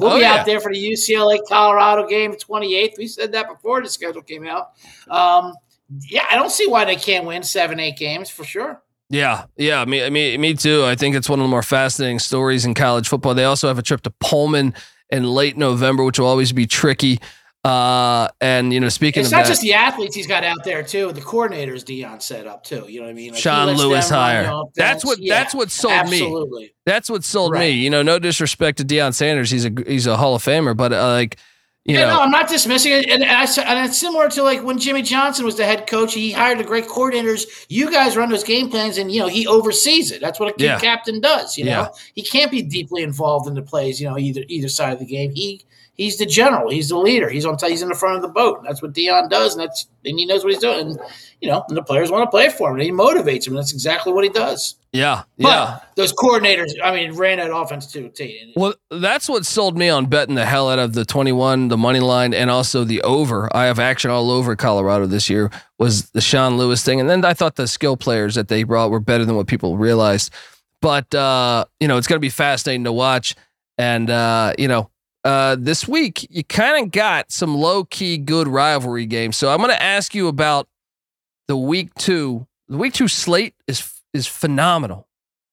We'll be out there for the UCLA Colorado game, 28th. We said that before the schedule came out. I don't see why they can't win 7-8 games for sure. Yeah, me too. I think it's one of the more fascinating stories in college football. They also have a trip to Pullman in late November, which will always be tricky. Speaking of that, it's not just the athletes he's got out there too. The coordinators Deion set up too. You know what I mean? Like Sean Lewis hire. That's what sold me. That's what sold me. You know, no disrespect to Deion Sanders. He's a Hall of Famer, but I'm not dismissing it. And it's similar to like when Jimmy Johnson was the head coach, he hired the great coordinators. You guys run those game plans and, he oversees it. That's what a captain does. He can't be deeply involved in the plays, either side of the game. He's the general. He's the leader. He's in the front of the boat. That's what Deion does. And he knows what he's doing. And, and the players want to play for him. And he motivates him. And that's exactly what he does. Yeah. But those coordinators, ran that offense too. Well, that's what sold me on betting the hell out of the 21, the money line, and also the over. I have action all over Colorado this year was the Sean Lewis thing. And then I thought the skill players that they brought were better than what people realized. But, it's going to be fascinating to watch. And, this week, you kind of got some low-key good rivalry games. So I'm going to ask you about the week two. The week two slate is phenomenal.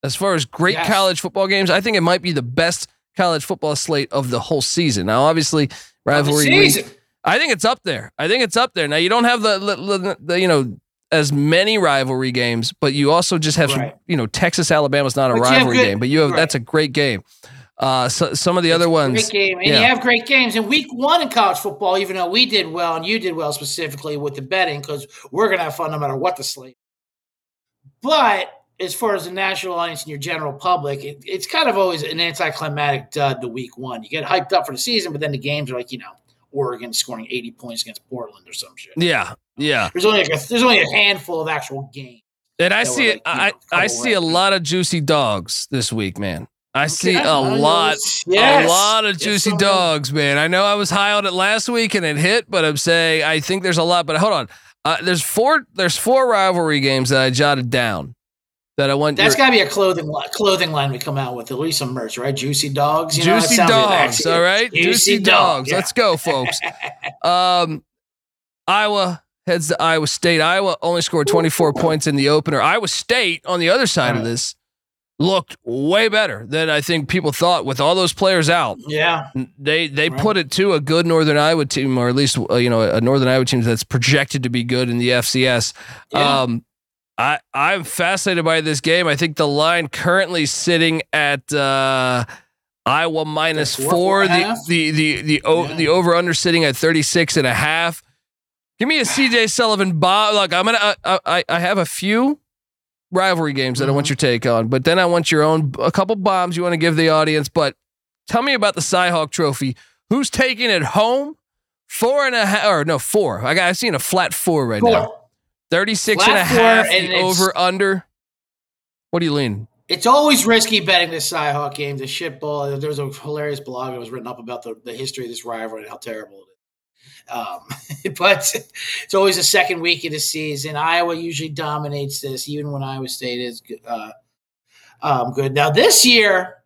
As far as great college football games, I think it might be the best college football slate of the whole season. Now, obviously, rivalry week, I think it's up there. Now, you don't have the as many rivalry games, but you also just have some, you know, Texas Alabama's not a rivalry game, but you have that's a great game. So some of the other ones, great game. And you have great games in week one in college football, even though we did well and you did well specifically with the betting, because we're going to have fun no matter what the slate. But as far as the national audience and your general public, it's kind of always an anticlimactic dud to week one. You get hyped up for the season, but then the games are like, you know, Oregon scoring 80 points against Portland or some shit. Yeah. Yeah. There's only a handful of actual games. And I see it. I see a lot of juicy dogs this week, man. I see a lot of juicy dogs, man. I know I was high on it last week and it hit, but I'm saying I think there's a lot. But hold on, there's four rivalry games that I jotted down that I want. That's got to be a clothing line we come out with, at least some merch, right? Juicy dogs, juicy dogs. All right, juicy dogs. Yeah. Let's go, folks. Iowa heads to Iowa State. Iowa only scored 24 points in the opener. Iowa State on the other side of this looked way better than I think people thought with all those players out. Yeah. They put it to a good Northern Iowa team, or at least, you know, a Northern Iowa team that's projected to be good in the FCS. Yeah. I'm fascinated by this game. I think the line currently sitting at Iowa minus four, the over under sitting at 36.5. Give me a C.J. Sullivan, Bob. Look, I have a few rivalry games that I want your take on, but then I want your own, a couple bombs you want to give the audience. But tell me about the Cy-Hawk Trophy. Who's taking it home? 4.5 or no, 4. I've seen a flat 4 now. 36.5 and over under. What do you lean? It's always risky betting this Cy-Hawk game, the shit ball. There was a hilarious blog that was written up about the history of this rivalry and how terrible it is. But it's always the second week of the season. Iowa usually dominates this, even when Iowa State is good. Now this year,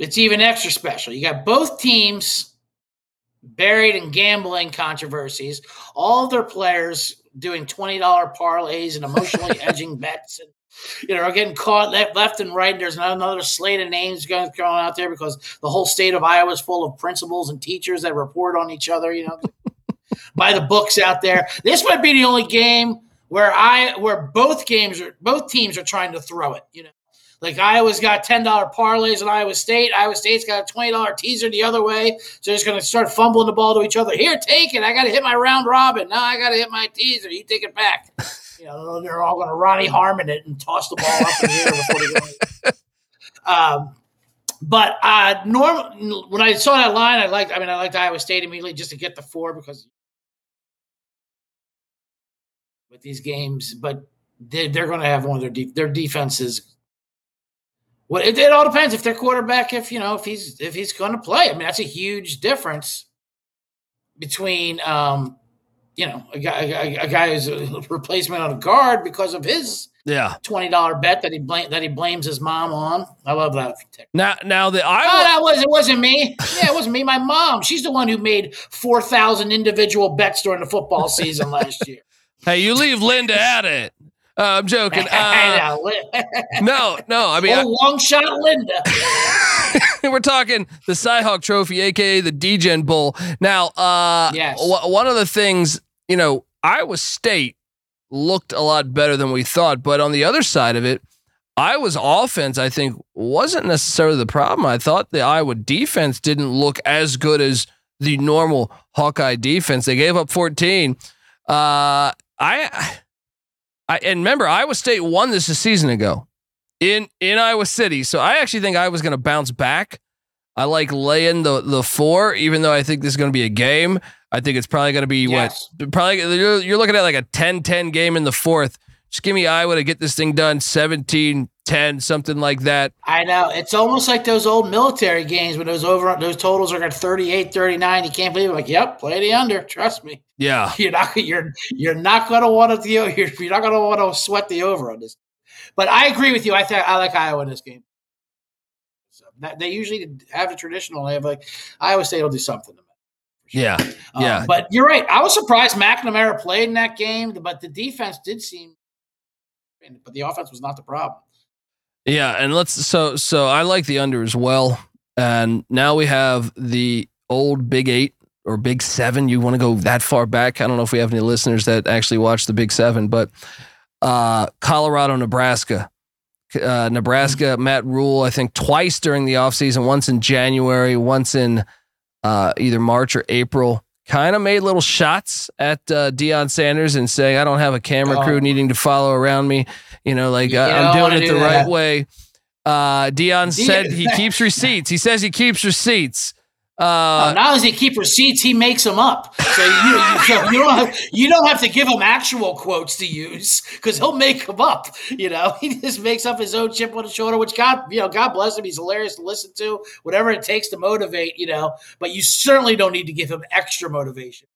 it's even extra special. You got both teams buried in gambling controversies. All of their players doing $20 parlays and emotionally edging bets, and you know, are getting caught left and right. There's another slate of names going thrown out there because the whole state of Iowa is full of principals and teachers that report on each other. You know. By the books out there, this might be the only game where both teams are trying to throw it. You know, like Iowa's got $10 parlays at Iowa State. Iowa State's got a $20 teaser the other way, so they're just going to start fumbling the ball to each other. Here, take it. I got to hit my round robin. Now I got to hit my teaser. You take it back. You know, they're all going to Ronnie Harmon it and toss the ball up in the air before they go in. But when I saw that line, I liked Iowa State immediately just to get the 4 because with these games, but they're going to have one of their defenses. Well, it all depends if their quarterback, if he's going to play. I mean, that's a huge difference between a guy who's a replacement on a guard because of his. Yeah, $20 bet that he blames his mom on. I love that. Now the Iowa, it wasn't me. Yeah, it wasn't me. My mom. She's the one who made 4,000 individual bets during the football season last year. Hey, you leave Linda out of it. I'm joking. No. I mean, long shot, Linda. We're talking the Cy-Hawk Trophy, aka the D-Gen Bowl. Now, yes. One of the things, you know, Iowa State looked a lot better than we thought. But on the other side of it, Iowa's offense, I think, wasn't necessarily the problem. I thought the Iowa defense didn't look as good as the normal Hawkeye defense. They gave up 14. And remember, Iowa State won this a season ago in Iowa City. So I actually think Iowa's going to bounce back. I like laying the 4, even though I think this is going to be a game. I think it's probably going to be you're looking at like a 10-10 game in the fourth. Just give me Iowa to get this thing done, 17-10, something like that. I know. It's almost like those old military games when those totals are at 38-39. You can't believe it. Like, yep, play the under. Trust me. Yeah. You're not going to want to sweat the over on this. But I agree with you. I like Iowa in this game. They usually have a traditional. They have like Iowa State will do something to them. Sure. Yeah. But you're right. I was surprised McNamara played in that game, but the defense did seem. But the offense was not the problem. Yeah, and so I like the under as well. And now we have the old Big 8 or Big 7. You want to go that far back? I don't know if we have any listeners that actually watch the Big 7, but Colorado, Nebraska. Nebraska, Matt Rule, I think twice during the offseason, once in January, once in either March or April, kind of made little shots at Deion Sanders and saying, I don't have a camera crew needing to follow around me. You know, like I'm doing it the right way. Deion said he keeps receipts. He says he keeps receipts. Not only does he keep receipts, he makes them up. So you don't have to give him actual quotes to use because he'll make them up. You know, he just makes up his own chip on his shoulder. Which God bless him. He's hilarious to listen to. Whatever it takes to motivate, you know. But you certainly don't need to give him extra motivation.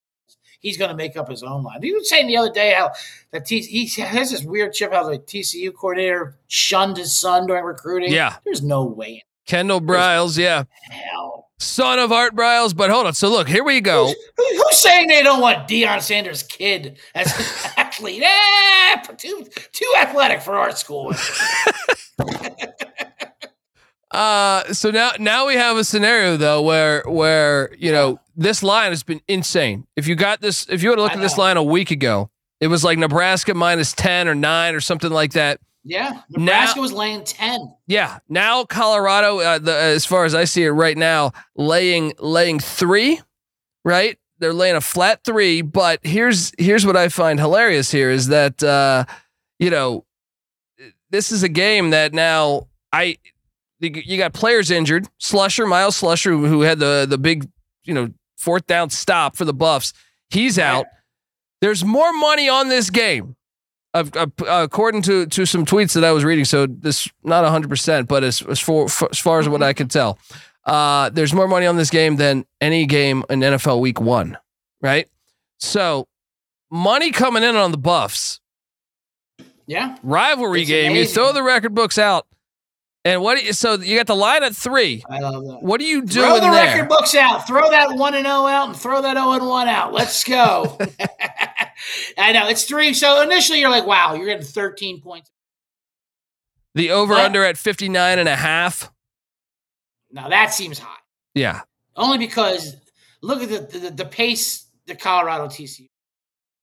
He's going to make up his own line. He was saying the other day how that he has this weird chip how the TCU coordinator shunned his son during recruiting. Yeah, there's no way. Kendall Briles, son of Art Briles, but hold on. So look, here we go. Who's saying they don't want Deion Sanders' kid as actually too athletic for our school? So now we have a scenario though where you know this line has been insane. If you would have looked at this line a week ago, it was like Nebraska minus 10 or 9 or something like that. Yeah, Nebraska was laying 10. Yeah, now Colorado, as far as I see it right now, laying 3, right? They're laying a flat 3. But here's what I find hilarious here is that you know this is a game that now you got players injured. Miles Slusher, who had the big fourth down stop for the Buffs, he's out. There's more money on this game. According to some tweets that I was reading, so this not 100%, but as far as what I can tell, there's more money on this game than any game in NFL Week 1, right? So money coming in on the Buffs. Yeah, rivalry it's game. Amazing. You throw the record books out, and so you got the line at 3. I love that. What do you do? Throw the record books out. Throw that 1-0 out, and throw that 0-1 out. Let's go. I know it's 3. So initially you're like, wow, you're getting 13 points. The over under at 59.5. Now that seems high. Yeah. Only because look at the pace, the Colorado TCU is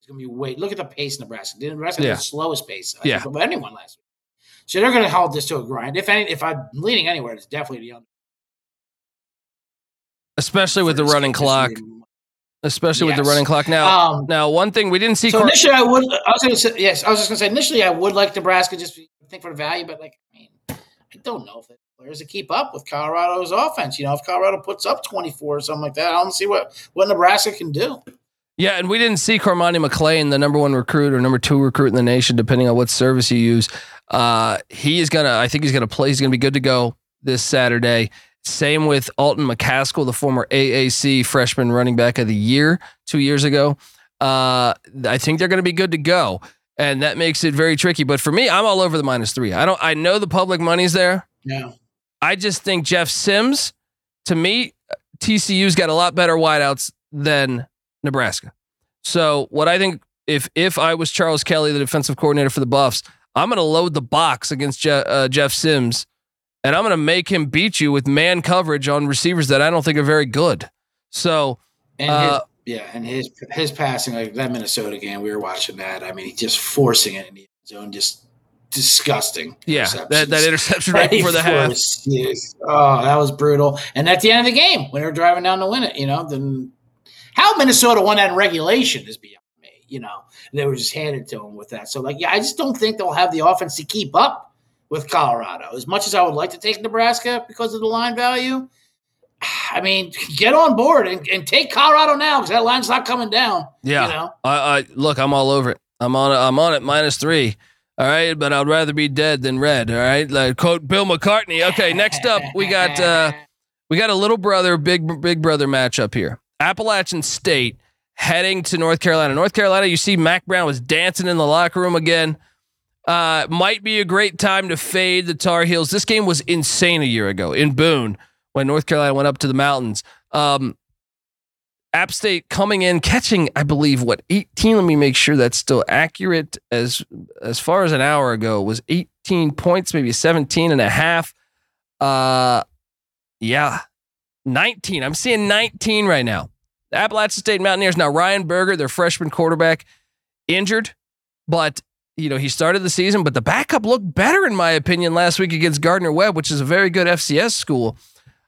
going to be look at the pace Nebraska. Nebraska had the slowest pace of anyone last week. So they're going to hold this to a grind. If I'm leaning anywhere, it's definitely the under. Especially with the running clock. With the running clock now. Now, one thing we didn't see. So initially, initially I would like Nebraska just think for the value, but I don't know if the players to keep up with Colorado's offense. You know, if Colorado puts up 24 or something like that, I don't see what Nebraska can do. Yeah, and we didn't see Carmoni McClain, the number 1 recruit or number 2 recruit in the nation, depending on what service you use. He's gonna play. He's gonna be good to go this Saturday. Same with Alton McCaskill, the former AAC freshman running back of the year 2 years ago. I think they're going to be good to go, and that makes it very tricky. But for me, I'm all over the -3. I know the public money's there. Yeah. I just think Jeff Sims. To me, TCU's got a lot better wideouts than Nebraska. So what I think, if I was Charles Kelly, the defensive coordinator for the Buffs, I'm going to load the box against Jeff Sims. And I'm going to make him beat you with man coverage on receivers that I don't think are very good. So, his passing, like that Minnesota game, we were watching that. I mean, he's just forcing it in the zone, just disgusting. Yeah, that interception right before the half. Yes. Oh, that was brutal. And at the end of the game, when they were driving down to win it, then how Minnesota won that in regulation is beyond me. They were just handed to him with that. So, I just don't think they'll have the offense to keep up with Colorado. As much as I would like to take Nebraska because of the line value, get on board and take Colorado now because that line's not coming down. Yeah, Look, I'm all over it. I'm on it -3. All right, but I'd rather be dead than red. All right, like quote Bill McCartney. Okay, next up we got a little brother, big brother matchup here. Appalachian State heading to North Carolina. North Carolina, you see Mack Brown was dancing in the locker room again. Might be a great time to fade the Tar Heels. This game was insane a year ago in Boone when North Carolina went up to the mountains. App State coming in, catching, I believe, 18? Let me make sure that's still accurate. As far as an hour ago, was 18 points, maybe 17.5. 19. I'm seeing 19 right now. The Appalachian State Mountaineers. Now, Ryan Berger, their freshman quarterback, injured, but you know, he started the season, but the backup looked better, in my opinion, last week against Gardner-Webb, which is a very good FCS school.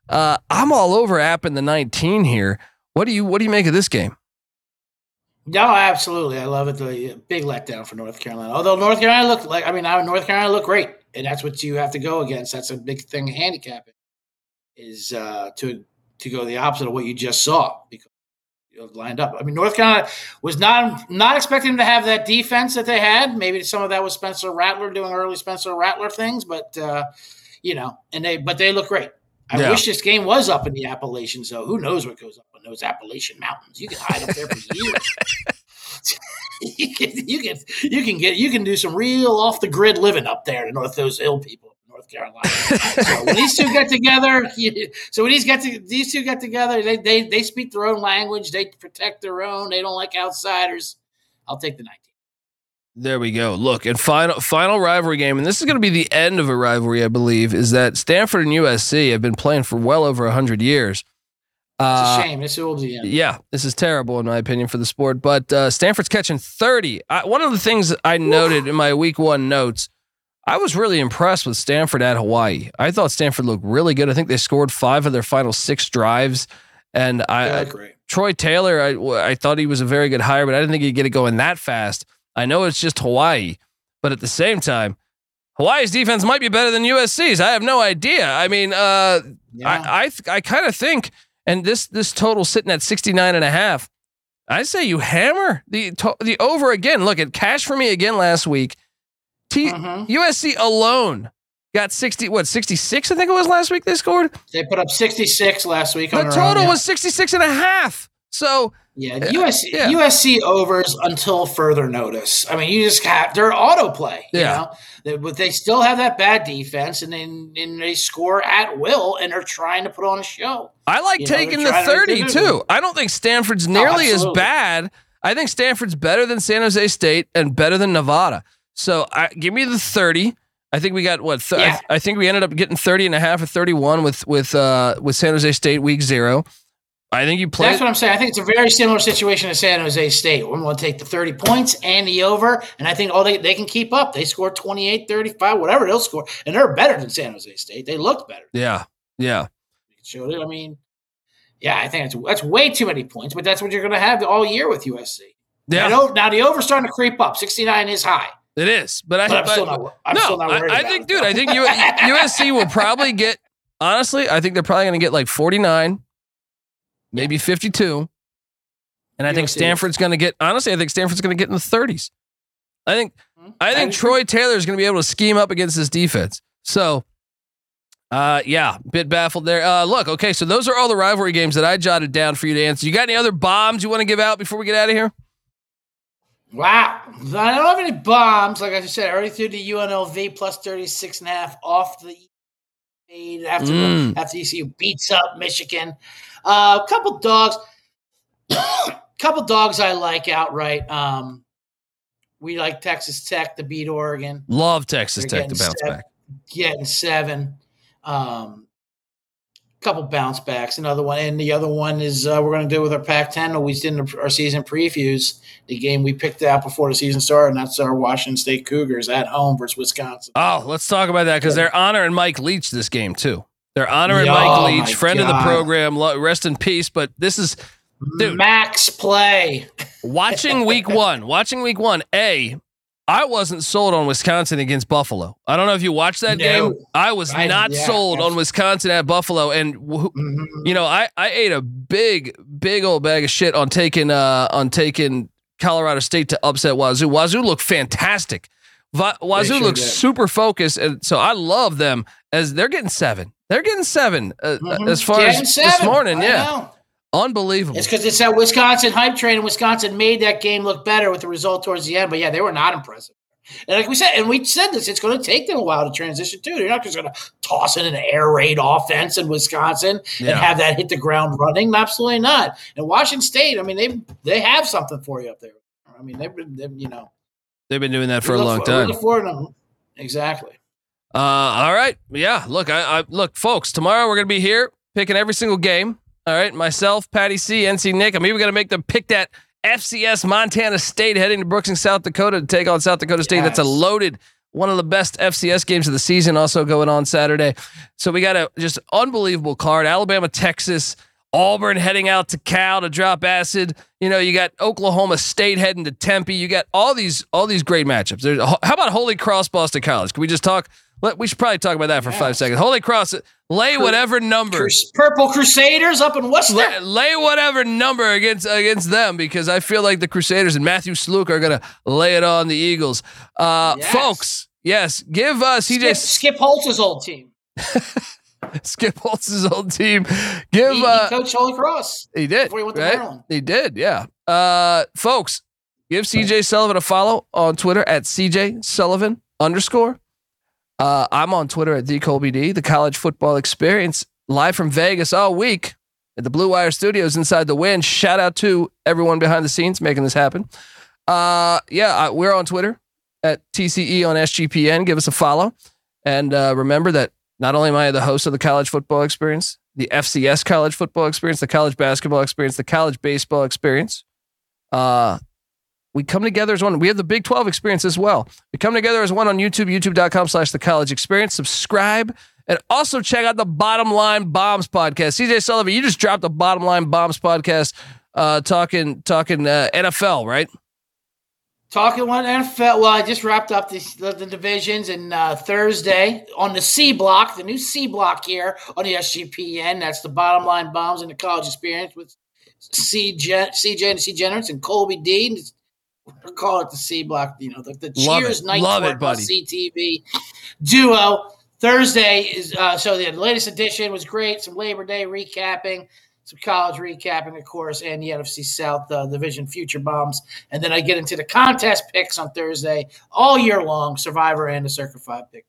I'm all over App in the 19 here. What do you make of this game? No, absolutely. I love it. The big letdown for North Carolina. Although North Carolina looked great, and that's what you have to go against. That's a big thing handicapping is to go the opposite of what you just saw because you know, lined up. I mean, North Carolina was not expecting them to have that defense that they had. Maybe some of that was Spencer Rattler doing early Spencer Rattler things, but they look great. I wish this game was up in the Appalachians, though. Who knows what goes up in those Appalachian mountains? You can hide up there for years. you can do some real off the grid living up there in those ill people in North Carolina. So when these two get together, they speak their own language, they protect their own, they don't like outsiders. I'll take the 19. There we go. Look, and final rivalry game, and this is going to be the end of a rivalry, I believe, is that Stanford and USC have been playing for well over 100 years. It's a shame. This will be the end. Yeah, this is terrible, in my opinion, for the sport. But Stanford's catching 30. One of the things I noted in my Week 1 notes, I was really impressed with Stanford at Hawaii. I thought Stanford looked really good. I think they scored 5 of their final 6 drives. And Troy Taylor, I thought he was a very good hire, but I didn't think he'd get it going that fast. I know it's just Hawaii, but at the same time, Hawaii's defense might be better than USC's. I have no idea. I mean, I kind of think, and this total sitting at 69.5, I say you hammer the over again. Look, it cashed for me again last week. USC alone got 66, I think it was last week they scored. They put up 66 last week. The total was 66.5. So yeah, USC overs until further notice. I mean, you just have their autoplay. You know, but they still have that bad defense, and then they score at will, and they're trying to put on a show. I like taking the 30 too. I don't think Stanford's nearly as bad. I think Stanford's better than San Jose State and better than Nevada. So give me the 30. I think we got I think we ended up getting 30.5 or 31 with San Jose State week 0. I think you play. That's what I'm saying. I think it's a very similar situation to San Jose State. We're going to take the 30 points and the over, and I think they can keep up. They score 28, 35, whatever they'll score, and they're better than San Jose State. They looked better. Yeah. I mean, I think that's way too many points, but that's what you're going to have all year with USC. Yeah. Now the over's starting to creep up. 69 is high. It is, but I'm still not worried about it. Dude, I think USC will probably get. Honestly, I think they're probably going to get like 49. Maybe 52. And I think Stanford's going to get, in the 30s. I think Troy Taylor is going to be able to scheme up against this defense. So, bit baffled there. So those are all the rivalry games that I jotted down for you to answer. You got any other bombs you want to give out before we get out of here? Wow. I don't have any bombs. Like I said, I already threw the UNLV plus 36.5 off the after TCU beats up Michigan. A couple dogs, I like outright. We like Texas Tech to beat Oregon. Love Texas Tech to bounce back. Getting 7. Couple bounce backs. Another one, and the other one is we're going to do with our Pac-10. We did our season previews. The game we picked out before the season started, and that's our Washington State Cougars at home versus Wisconsin. Oh, let's talk about that because they're honoring Mike Leach this game too. They're honoring Mike Leach, friend of the program. Rest in peace. But this is max play. Watching week one. I wasn't sold on Wisconsin against Buffalo. I don't know if you watched that game. I was not sold on Wisconsin at Buffalo. And I ate a big old bag of shit on taking Colorado State to upset Wazoo. Wazoo looked fantastic. Wazoo looks super focused, and so I love them as they're getting 7. They're getting 7 as far as 7. This morning. I know. Unbelievable. It's because it's that Wisconsin hype train, and Wisconsin made that game look better with the result towards the end. But yeah, they were not impressive. And like we said, it's going to take them a while to transition too. They're not just going to toss in an air raid offense in Wisconsin and have that hit the ground running. Absolutely not. And Washington State, I mean, they have something for you up there. I mean, they've been doing that for a long time. Exactly. All right. Yeah. Look, I folks. Tomorrow we're going to be here picking every single game. All right. Myself, Patty C, NC Nick. I'm even going to make them pick that FCS Montana State heading to Brookings, South Dakota to take on South Dakota State. Yes. That's a loaded, one of the best FCS games of the season also going on Saturday. So we got a just unbelievable card. Alabama, Texas, Auburn heading out to Cal to drop acid. You know, you got Oklahoma State heading to Tempe. You got all these great matchups. There's, how about Holy Cross, Boston College? Can we just talk? We should probably talk about that for 5 seconds. Holy Cross, lay whatever number. Purple Crusaders up in Western. Lay whatever number against them, because I feel like the Crusaders and Matthew Sluk are going to lay it on the Eagles. Folks, yes, give us Skip Holtz's old team. Skip Holtz's old team. Give he coached Holy Cross. He did. Before he went to Maryland. He did, yeah. Folks, give C.J. Sullivan a follow on Twitter at @CJ_Sullivan_. I'm on Twitter at @TheColbyD, the college football experience, live from Vegas all week at the Blue Wire Studios inside the Wind. Shout out to everyone behind the scenes making this happen. We're on Twitter at TCE on SGPN. Give us a follow. And remember that not only am I the host of the college football experience, the FCS college football experience, the college basketball experience, the college baseball experience, we come together as one. We have the Big 12 experience as well. We come together as one on YouTube, youtube.com/thecollegeexperience. Subscribe and also check out the Bottom Line Bombs podcast. C.J. Sullivan, you just dropped the Bottom Line Bombs podcast, talking NFL, right? Talking about NFL. Well, I just wrapped up the divisions, and Thursday on the C block, the new C block here on the SGPN. That's the Bottom Line Bombs and the college experience with C.J. and C.Generance and Colby Dean. We'll call it the C block, you know, the Cheers Night Court CTV duo. Thursday is so the latest edition was great. Some Labor Day recapping, some college recapping, of course, and the NFC South Division Future Bombs. And then I get into the contest picks on Thursday all year long, Survivor and the Circa 5 pick.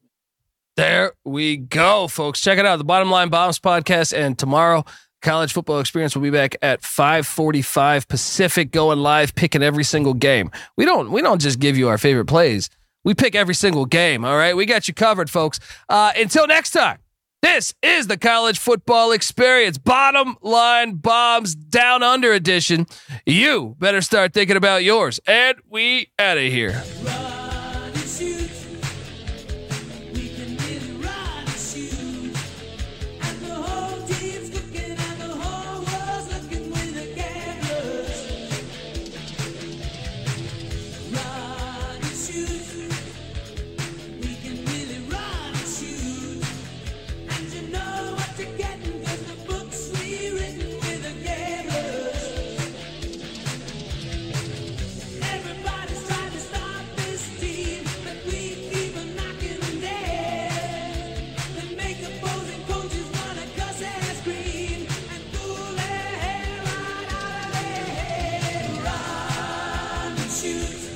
There we go, folks. Check it out, the Bottom Line Bombs podcast, and tomorrow College Football Experience will be back at 5:45 Pacific, going live, picking every single game. We don't just give you our favorite plays. We pick every single game, all right? We got you covered, folks. Until next time, this is the College Football Experience, Bottom Line Bombs Down Under edition. You better start thinking about yours, and we out of here. Shoot.